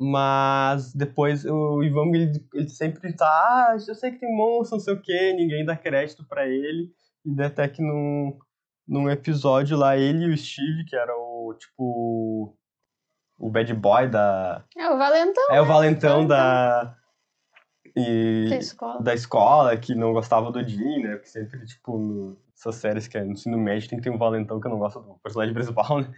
Mas depois o Ivan, ele, ele sempre tá, ah, eu sei que tem monstro, não sei o que, ninguém dá crédito pra ele. E até que num, num episódio lá, ele e o Steve, que era o, tipo, o bad boy da... É, o valentão. É, o valentão, é, da... E, da, escola. da escola, que não gostava do Jim, né? Porque sempre, tipo, no, essas séries que é no ensino médio tem que ter um valentão que não gosta do personagem principal, né?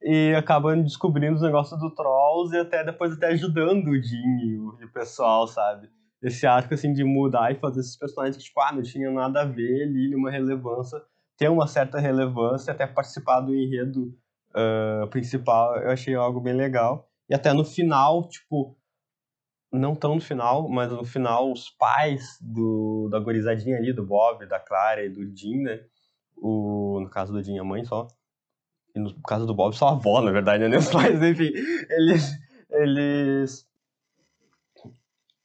E acabam descobrindo os negócios do Trolls e até depois até ajudando o Jim e o, e o pessoal, sabe? Esse arco, assim, de mudar e fazer esses personagens que, tipo, ah, não tinha nada a ver ali, uma relevância, ter uma certa relevância, até participar do enredo uh, principal, eu achei algo bem legal. E até no final, tipo, não tão no final, mas no final os pais do, da gorizadinha ali, do Bob, da Clara e do Jim, né? O, no caso do Jim, a mãe só. No caso do Bob, só a avó, na verdade, né? Os pais, enfim, eles, eles,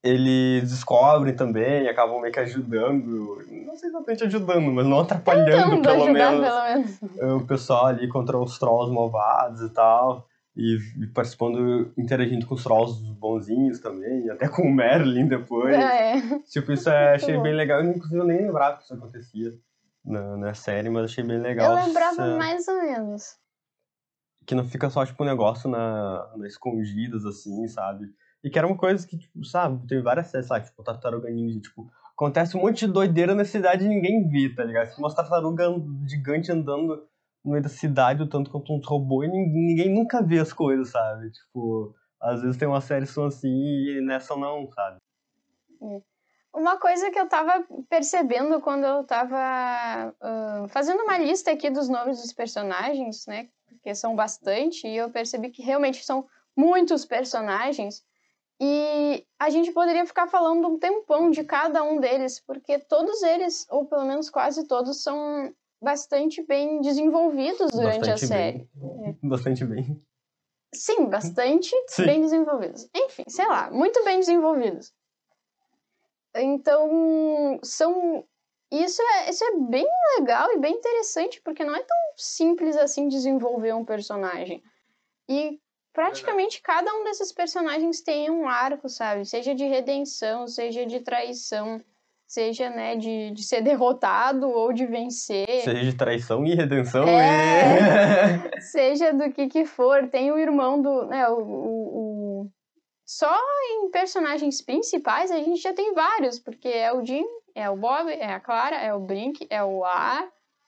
eles descobrem também e acabam meio que ajudando, não sei exatamente ajudando, mas não atrapalhando, pelo menos, pelo menos, o pessoal ali contra os Trolls malvados e tal, e participando, interagindo com os Trolls bonzinhos também, até com o Merlin depois. É, é. Tipo, isso é, achei bom. Bem legal, eu inclusive eu nem lembrava que isso acontecia. Na, na série, mas achei bem legal. Eu lembrava essa... mais ou menos. Que não fica só, tipo, um negócio na, na escondidas, assim, sabe? E que era uma coisa que, tipo, sabe? Tem várias séries, sabe? Tipo, tartaruga ninja, tipo... Acontece um monte de doideira na cidade e ninguém vê, tá ligado? Tem umas tartarugas gigantes andando no meio da cidade, o tanto quanto uns robôs, e ninguém nunca vê as coisas, sabe? Tipo, às vezes tem uma série só assim e nessa não, sabe? É. Uma coisa que eu tava percebendo quando eu tava uh, fazendo uma lista aqui dos nomes dos personagens, né? Porque são bastante, e eu percebi que realmente são muitos personagens. E a gente poderia ficar falando um tempão de cada um deles, porque todos eles, ou pelo menos quase todos, são bastante bem desenvolvidos durante bastante a série. Bem. É. Bastante bem. Sim, bastante Sim. bem desenvolvidos. Enfim, sei lá, muito bem desenvolvidos. Então, são... isso, é, isso é bem legal e bem interessante, porque não é tão simples assim desenvolver um personagem. E praticamente cada um desses personagens tem um arco, sabe? Seja de redenção, seja de traição, seja, né, de, de ser derrotado ou de vencer. Seja de traição e redenção. É... E... seja do que que for. Tem o irmão do... né, o, o, o... Só em personagens principais a gente já tem vários, porque é o Jim, é o Bob, é a Clara, é o Brink, é o Ar,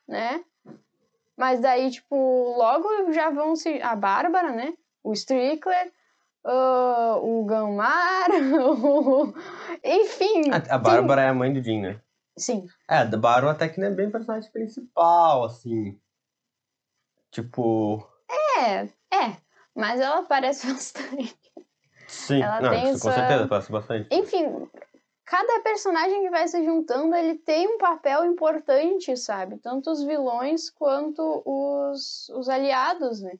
né? Mas daí, tipo, logo já vão se... A Bárbara, né? O Strickler, uh, o Gunmar, o... enfim... A, a Bárbara tem... é a mãe do Jim, né? Sim. É, a Bárbara até que não é bem personagem principal, assim... Tipo... É, é. Mas ela aparece bastante. Sim, ela não, tem isso, sua... com certeza, aparece bastante. Enfim... Cada personagem que vai se juntando, ele tem um papel importante, sabe? Tanto os vilões quanto os, os aliados, né?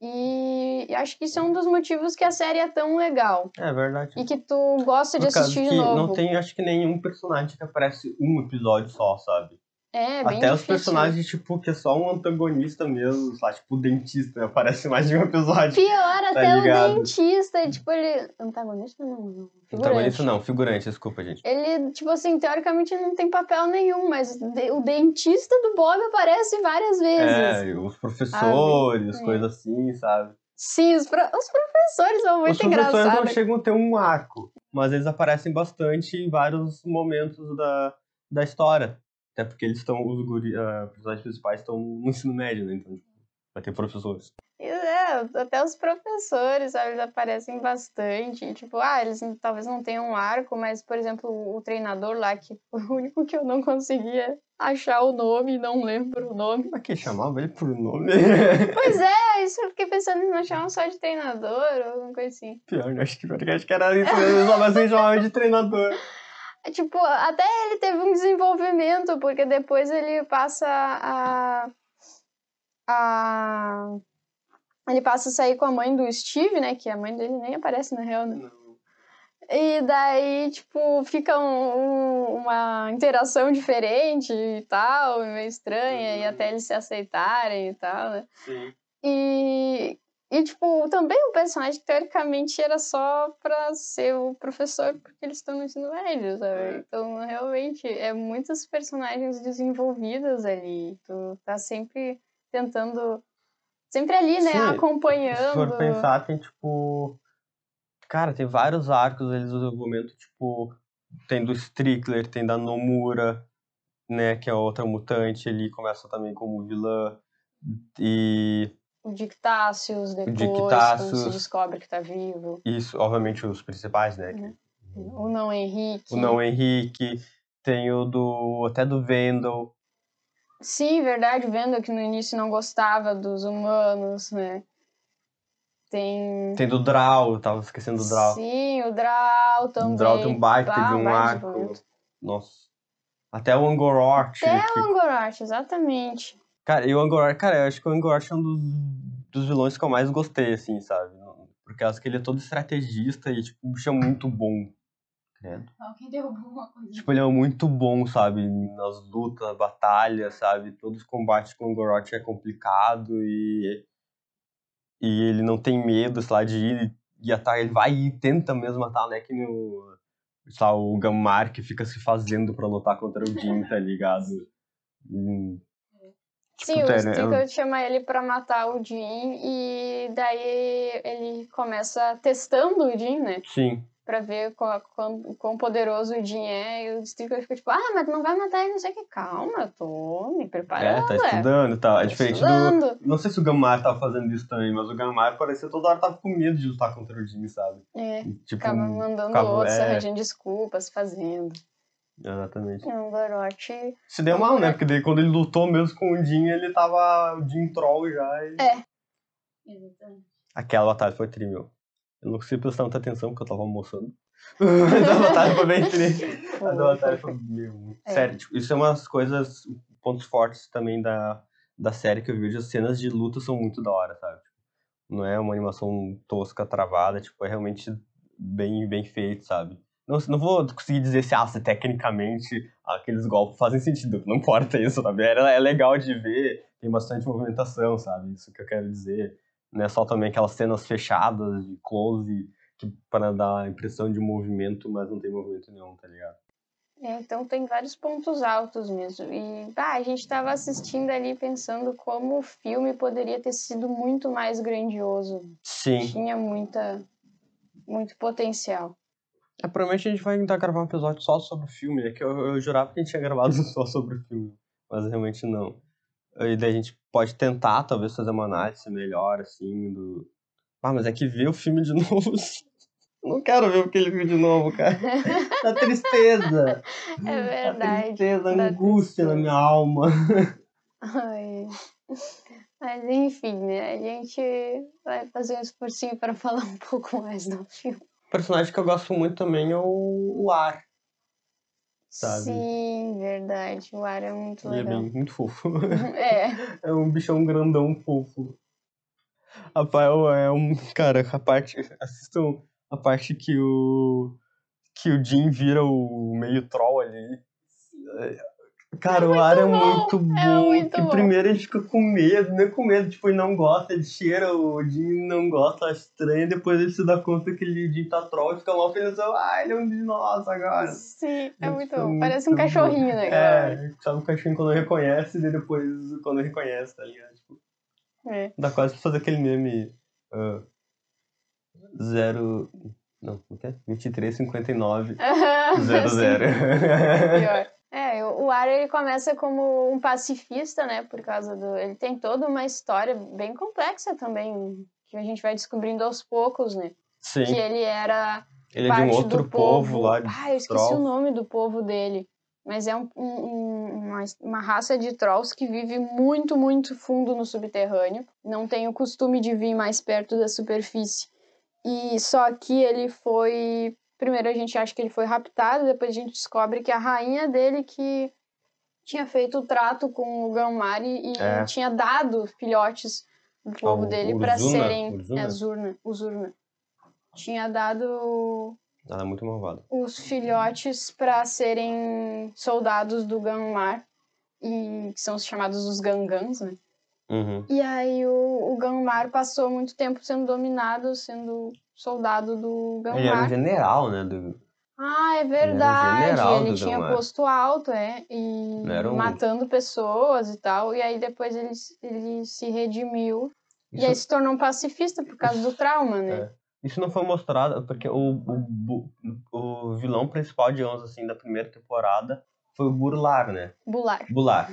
E, e acho que isso é um dos motivos que a série é tão legal. É verdade. E que tu gosta de assistir de novo. Não tem, acho que, nenhum personagem que aparece um episódio só, sabe? É, bem difícil. Até os personagens, tipo, que é só um antagonista mesmo, sabe? Tipo, o dentista, aparece mais de um episódio. Pior, até o dentista, tipo, ele... Antagonista não... Antagonista não, figurante, desculpa, gente. Ele, tipo assim, teoricamente não tem papel nenhum, mas o dentista do Bob aparece várias vezes. É, os professores, ah, é. coisas assim, sabe? Sim, os, pro... os professores são muito engraçados. Os professores engraçado. não chegam a ter um arco, mas eles aparecem bastante em vários momentos da, da história. Até porque eles estão, os guri, uh, personagens principais estão no ensino médio, né? Então vai ter professores. É, até os professores, sabe? Eles aparecem bastante. Tipo, ah, eles talvez não tenham um arco, mas, por exemplo, o treinador lá, que foi o único que eu não conseguia achar o nome, não lembro o nome. Mas que chamava ele por nome? Pois é, isso eu fiquei pensando, eles não chamavam só de treinador ou alguma coisa assim. Pior, eu acho que, eu acho que era isso, eles só assim chamavam de treinador. Tipo, até ele teve um desenvolvimento, porque depois ele passa a... a... Ele passa a sair com a mãe do Steve, né? Que a mãe dele nem aparece na real, né? Não. E daí, tipo, fica um, um, uma interação diferente e tal, meio estranha, uhum. e até eles se aceitarem e tal, né? Sim. E... E, tipo, também um personagem que, teoricamente, era só pra ser o professor, porque eles estão no ensino médio, sabe? Então, realmente, é muitos personagens desenvolvidos ali. Tu tá sempre tentando... Sempre ali, né? Sim, acompanhando. Se for pensar, tem, tipo... Cara, tem vários arcos ali do desenvolvimento, tipo... Tem do Strickler, tem da Nomura, né? Que é outra mutante ali, começa também como vilã. E... O Dictácios, depois, Dictácios, quando se descobre que tá vivo. Isso, obviamente os principais, né? Uhum. O NotEnrique. O NotEnrique, tem o do... até do Vendel. Sim, verdade, o Vendel que no início não gostava dos humanos, né? Tem... Tem do Draw, eu tava esquecendo do Draw. Sim, o Draw também. O Draw tem um baita de um arco. Bonito. Nossa. Até o Angor Rot. Até que... o Angor Rot, exatamente. Cara, e o Angor, cara, eu acho que o Angor é um dos, dos vilões que eu mais gostei, assim, sabe? Porque eu acho que ele é todo estrategista e, tipo, um bicho é muito bom. Alguém derrubou uma coisa. Tipo, ele é muito bom, sabe? Nas lutas, nas batalhas, sabe? Todos os combates com o Angor é complicado e... E ele não tem medo, sei lá, de ir e atacar. Ele vai e tenta mesmo matar, né? Que no... Sei lá, o Gunmar que fica se fazendo pra lutar contra o Jim, tá ligado? E... Tipo, sim, o Strickler chama ele pra matar o Jim e daí ele começa testando o Jim, né? Sim. Pra ver quão, quão, quão poderoso o Jim é. E o Strickler fica tipo, ah, mas não vai matar ele, não sei o que. Calma, tô me preparando. É, tá estudando e tal. É diferente estudando. do... Não sei se o Gunmar tava fazendo isso também, mas o Gunmar parecia toda hora tava com medo de lutar contra o Jim, sabe? É, tipo, ficava mandando ficava, outros, é... arranjando desculpas, fazendo... Exatamente. É um garote... Se deu mal, né? Porque daí quando ele lutou mesmo com o Jim, ele tava... O Jim troll já e... É. Exatamente. Aquela batalha foi tri, meu. Eu não consegui prestar muita atenção, porque eu tava almoçando. Aquela batalha foi bem tri. Aquela batalha foi... Meu... É. Sério, tipo, isso é umas coisas... Pontos fortes também da, da série que eu vejo. As cenas de luta são muito da hora, sabe? Não é uma animação tosca, travada. Tipo, é realmente bem, bem feito, sabe? Não, não vou conseguir dizer se, ah, se tecnicamente aqueles golpes fazem sentido. Não importa isso, sabe? É, é legal de ver, tem bastante movimentação, sabe? Isso que eu quero dizer. Não é só também aquelas cenas fechadas de close que, para dar a impressão de movimento, mas não tem movimento nenhum, tá ligado? É, então tem vários pontos altos mesmo. E ah, a gente estava assistindo ali pensando como o filme poderia ter sido muito mais grandioso. Sim. Tinha muita... muito potencial. É, provavelmente a gente vai tentar gravar um episódio só sobre o filme. É que eu, eu jurava que a gente tinha gravado só sobre o filme, mas realmente não. E daí a gente pode tentar, talvez, fazer uma análise melhor, assim, do... Ah, mas é que ver o filme de novo... Não quero ver aquele filme de novo, cara. Dá tristeza. É verdade. Dá tristeza, dá angústia tristeza na minha alma. Ai. Mas, enfim, né? A gente vai fazer um esforcinho para falar um pouco mais do filme. O personagem que eu gosto muito também é o, o Ar. Sabe? Sim, verdade. O Ar é muito legal. Ele é bem, muito fofo. É. É um bichão grandão fofo. Rafael é um... Cara, a parte... Assistam... A parte que o que o Jim vira o meio troll ali. Cara, é o Ar é muito bom. É muito bom. Primeiro ele fica com medo, né? Com medo, tipo, ele não gosta, ele cheira, o Jim não gosta, acha estranho. Depois ele se dá conta que o Jim tá troll, fica mal pensando, ah, ele é um de nós agora. Sim, é muito bom. Parece um cachorrinho, né, cara? É, sabe o cachorrinho quando reconhece e depois quando reconhece, tá ligado? Tipo, é. Dá quase pra fazer aquele meme... Uh, zero... Não, como que é? vinte e três, cinquenta e nove, zero, zero. É, o Ar, ele começa como um pacifista, né, por causa do... Ele tem toda uma história bem complexa também, que a gente vai descobrindo aos poucos, né? Sim. Que ele era ele parte é de um outro do povo, povo lá de... Ah, eu esqueci troll. O nome do povo dele. Mas é um, um, uma, uma raça de trolls que vive muito, muito fundo no subterrâneo. Não tem o costume de vir mais perto da superfície. E só que ele foi... Primeiro a gente acha que ele foi raptado, depois a gente descobre que a rainha dele que tinha feito o trato com o Gunmar e é. tinha dado filhotes do povo ah, dele para serem... Urzuna. É, Zurna, Uzurna. Tinha dado... Ela é muito malvada. Os filhotes para serem soldados do Gunmar, e que são os chamados os Gangans, né? Uhum. E aí o, o Gunmar passou muito tempo sendo dominado, sendo soldado do Gunmar. Ele era um general, né? Do... Ah, é verdade. Ele, um ele tinha Gunmar. Posto alto, é. E um... matando pessoas e tal. E aí depois ele, ele se redimiu. Isso... E aí se tornou um pacifista por causa do trauma, né? É. Isso não foi mostrado, porque o, o, o vilão principal de onze, assim, da primeira temporada... Foi o Bular, né? Bular. Bular.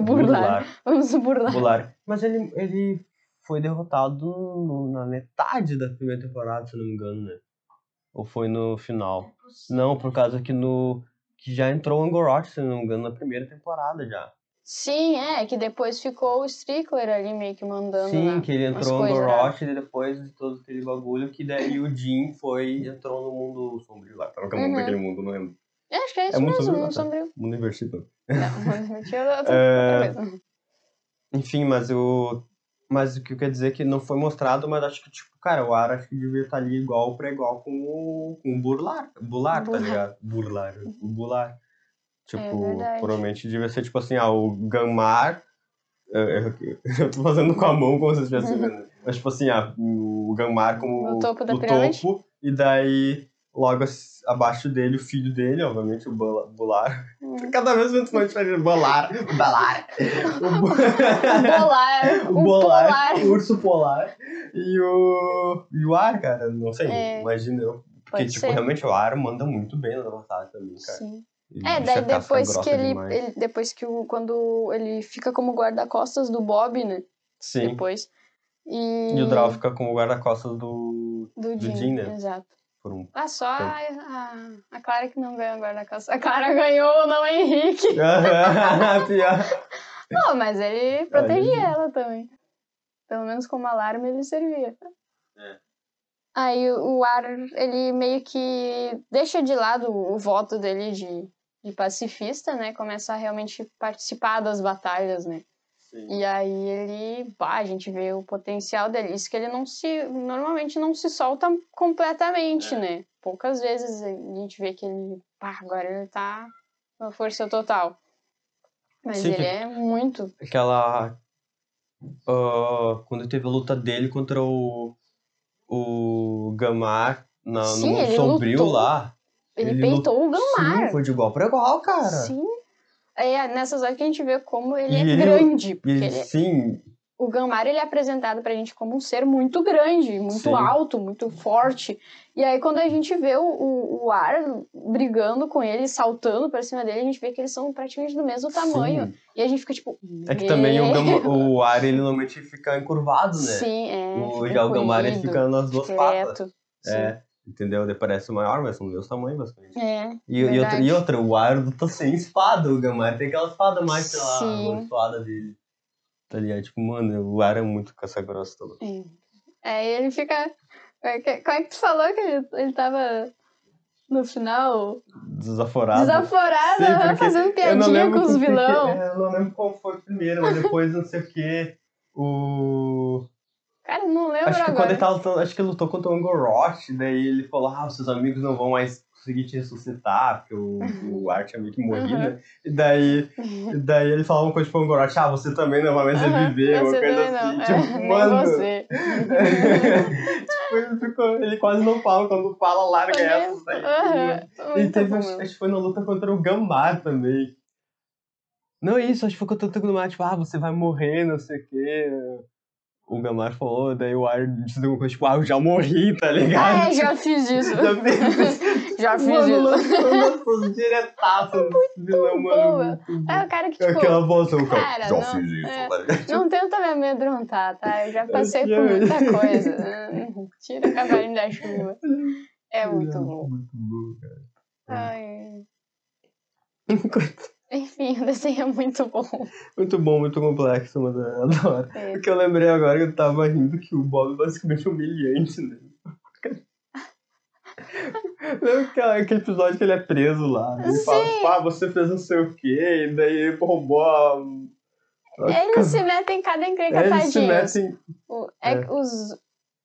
Bular. Bular. Vamos burlar. Bular. Mas ele, ele foi derrotado no, na metade da primeira temporada, se não me engano, né? Ou foi no final? Não, por causa que no que já entrou o Angor Rot, se não me engano, na primeira temporada já. Sim, é, que depois ficou o Strickler ali meio que mandando. Sim, na, que ele entrou o Angor Rot e depois de todo aquele bagulho, que daí o Jim foi entrou no mundo sombrio lá. Tava com o mundo daquele mundo, não lembro. É, acho que é isso é mesmo, mundo sombrio. Mundo invertido. Não, mundo invertido é outra coisa. Enfim, mas o... Mas o que eu quero dizer é que não foi mostrado, mas acho que, tipo, cara, o Ar acho que devia estar ali igual pra igual com o, com o Bular. Bular, Bular, tá ligado? Bular. O Bular. Tipo, é provavelmente devia ser, tipo assim, ah, o Gunmar... Eu, eu tô fazendo com a mão como vocês estivessem vendo. Mas, tipo assim, ah, o Gunmar como... No topo da pirâmide. Topo, e daí... Logo abaixo dele, o filho dele, obviamente, o Bular. Hum. Cada vez menos mais diferente. Bular. Bular. O Bular. O Bular. O urso polar. E o... E o Ar, cara. Não sei, é. Imagina eu. Porque, Pode tipo, ser. Realmente o Ar manda muito bem na batalha também, cara. Sim. Ele é, daí depois que ele, ele... Depois que o... Quando ele fica como guarda-costas do Bob, né? Sim. Depois. E, e o Draw fica como guarda-costas do... Do, do Jim, Jim, né? Exato. Um ah, só a, a, a Clara que não ganhou agora da calça. A Clara ganhou o NotEnrique. Pior. Não, mas ele protegia Ai, ela também. Pelo menos como alarme ele servia. É. Aí o Ar, ele meio que deixa de lado o voto dele de, de pacifista, né? Começa a realmente participar das batalhas, né? Sim. E aí ele, pá, a gente vê o potencial dele, isso que ele não se, normalmente não se solta completamente, é. Né? Poucas vezes a gente vê que ele, pá, agora ele tá na força total. Mas Sim, ele é muito... Aquela... Uh, quando teve a luta dele contra o, o Gunmar na, Sim, no mundo sombrio lutou. Lá... Ele, ele peitou lut... o Gunmar. Sim, foi de igual pra igual, cara. Sim. É nessas horas que a gente vê como ele e é ele, grande. Porque ele, ele... Sim, o Gunmar, ele é apresentado pra gente como um ser muito grande, muito Sim. alto, muito forte. E aí, quando a gente vê o, o, o Ar brigando com ele, saltando pra cima dele, a gente vê que eles são praticamente do mesmo tamanho. Sim. E a gente fica tipo... É que também o, Gunmar, o Ar, ele normalmente fica encurvado, né? Sim, é. O, já o Gunmar, ele fica nas duas patas. É. Sim. Entendeu? Ele parece maior, mas são do mesmo tamanho, basicamente. É, e, e, outra, e outra, o Aaarrrggghh tá sem espada, o Gunmar tem aquela espada mais pela amaldiçoada dele. Tá ligado? Tipo, mano, o Aaarrrggh é muito caça-grossa também. É. Aí ele fica... Como é que tu falou que ele, ele tava no final... Desaforado. Desaforado, Sim, fazendo piadinha com os vilão. Que, eu não lembro qual foi o primeiro, mas depois não sei o que. O... Cara, não lembro acho que agora. Quando ele tava, acho que ele lutou contra o Angor Rot, daí ele falou, ah, os seus amigos não vão mais conseguir te ressuscitar, porque o, o Ar tinha meio que morrido, uhum. né? E daí, daí ele falava uma coisa tipo, o Angor Rot, ah, você também não vai mais reviver, uhum, uma coisa assim, é, tipo, mano... Você. Tipo, ele, ficou, ele quase não fala, quando fala, larga essa, daí. Uhum. E teve, acho que foi na luta contra o Gunmar também. Não é isso, acho que foi contra o Gunmar, tipo, ah, você vai morrer, não sei o quê... O Gunmar falou, daí o Ar disse alguma coisa, tipo, ah, eu já morri, tá ligado? É, já fiz isso. já fiz, já fiz mano, isso. Mano, lançou diretaço desse vilão, mano. É o cara que, tipo... Aquela voz, eu cara, já não, fiz isso, é, tá ligado? Não tenta me amedrontar, tá? Eu já passei por muita coisa, né? Tira o cavalinho da chuva. É muito é, bom. Muito bom, cara. Ai... Enfim, o desenho é muito bom. Muito bom, muito complexo, mas eu adoro. É. Porque eu lembrei agora que eu tava rindo que o Bob basicamente é humilhante, né? Lembra aquele episódio que ele é preso lá? Né? Ele Sim. fala, tipo, ah, você fez não sei o quê, e daí roubou a... a... Eles se metem em cada encrenca, tadinho. Eles se metem... O, é, é. Os...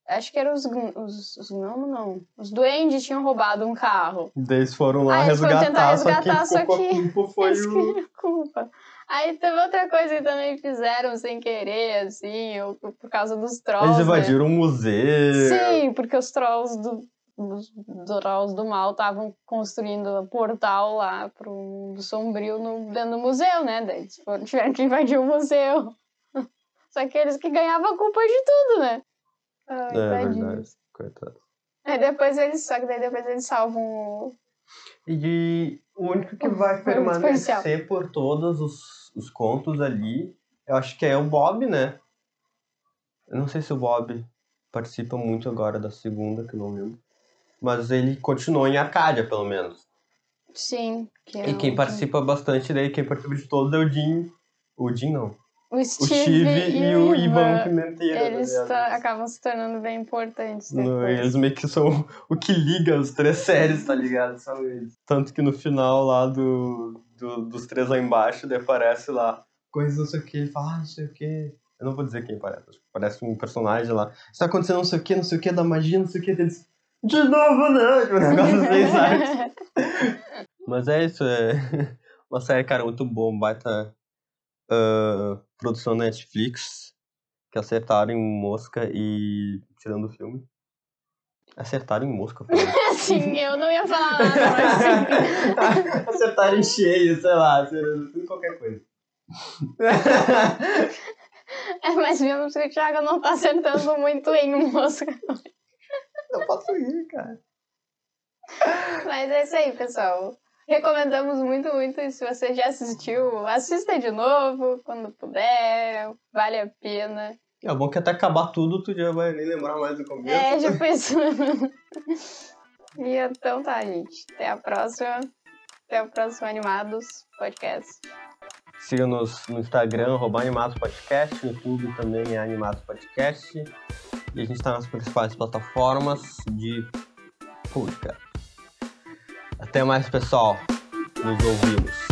Acho que eram os, os, os... Não, não. Os duendes tinham roubado um carro. Daí eles foram lá aí resgatar, foram tentar resgatar, só que, só que... a culpa foi o... culpa. Aí teve outra coisa que também fizeram sem querer, assim, ou por causa dos trolls. Eles invadiram o né? um museu. Sim, porque os trolls do, os trolls do mal estavam construindo um portal lá pro mundo sombrio no, dentro do museu, né? Daí eles foram, tiveram que invadir o museu. Só que eles que ganhavam a culpa de tudo, né? Ai, é, é verdade, coitado. Aí depois eles, só que daí depois eles salvam o... E o único que vai permanecer por todos os, os contos ali, eu acho que é o Bob, né? Eu não sei se o Bob participa muito agora da segunda, que eu não lembro. Mas ele continuou em Arcadia, pelo menos. Sim. Que é e quem um... participa bastante daí, quem participa de todos é o Jim. O Jim não. O Steve, o Steve e, e o Ivan Pimenteira. Eles tá, acabam se tornando bem importantes depois. No, eles meio que são o que liga as três séries, tá ligado? São eles. Tanto que no final lá do, do, dos três lá embaixo, daí aparece lá coisas não sei o que, ele fala, ah, não sei o que. Eu não vou dizer quem parece, parece um personagem lá. Está acontecendo não sei o que, não sei o que, da magia, não sei o que. Eles, de novo não! Tipo, um negócio assim, sabe? Mas é isso, é uma série, cara, muito bom, baita... Uh, produção Netflix, que acertaram em mosca e... tirando o filme. Acertaram em mosca. Sim, eu não ia falar nada, mas sim. Acertaram em cheio, sei lá, qualquer coisa. É, mas vemos que o Thiago não tá acertando muito em mosca. Não posso ir, cara. Mas é isso aí, pessoal. Recomendamos muito, muito. E se você já assistiu, assista de novo, quando puder. Vale a pena. É bom que até acabar tudo, tu já vai nem lembrar mais do começo. É, já pensou. E então tá, gente. Até a próxima. Até o próximo Animados Podcast. Siga-nos no Instagram, arroba Animados Podcast. No YouTube também é Animados Podcast. E a gente tá nas principais plataformas de podcast. Até mais, pessoal. Nos ouvimos.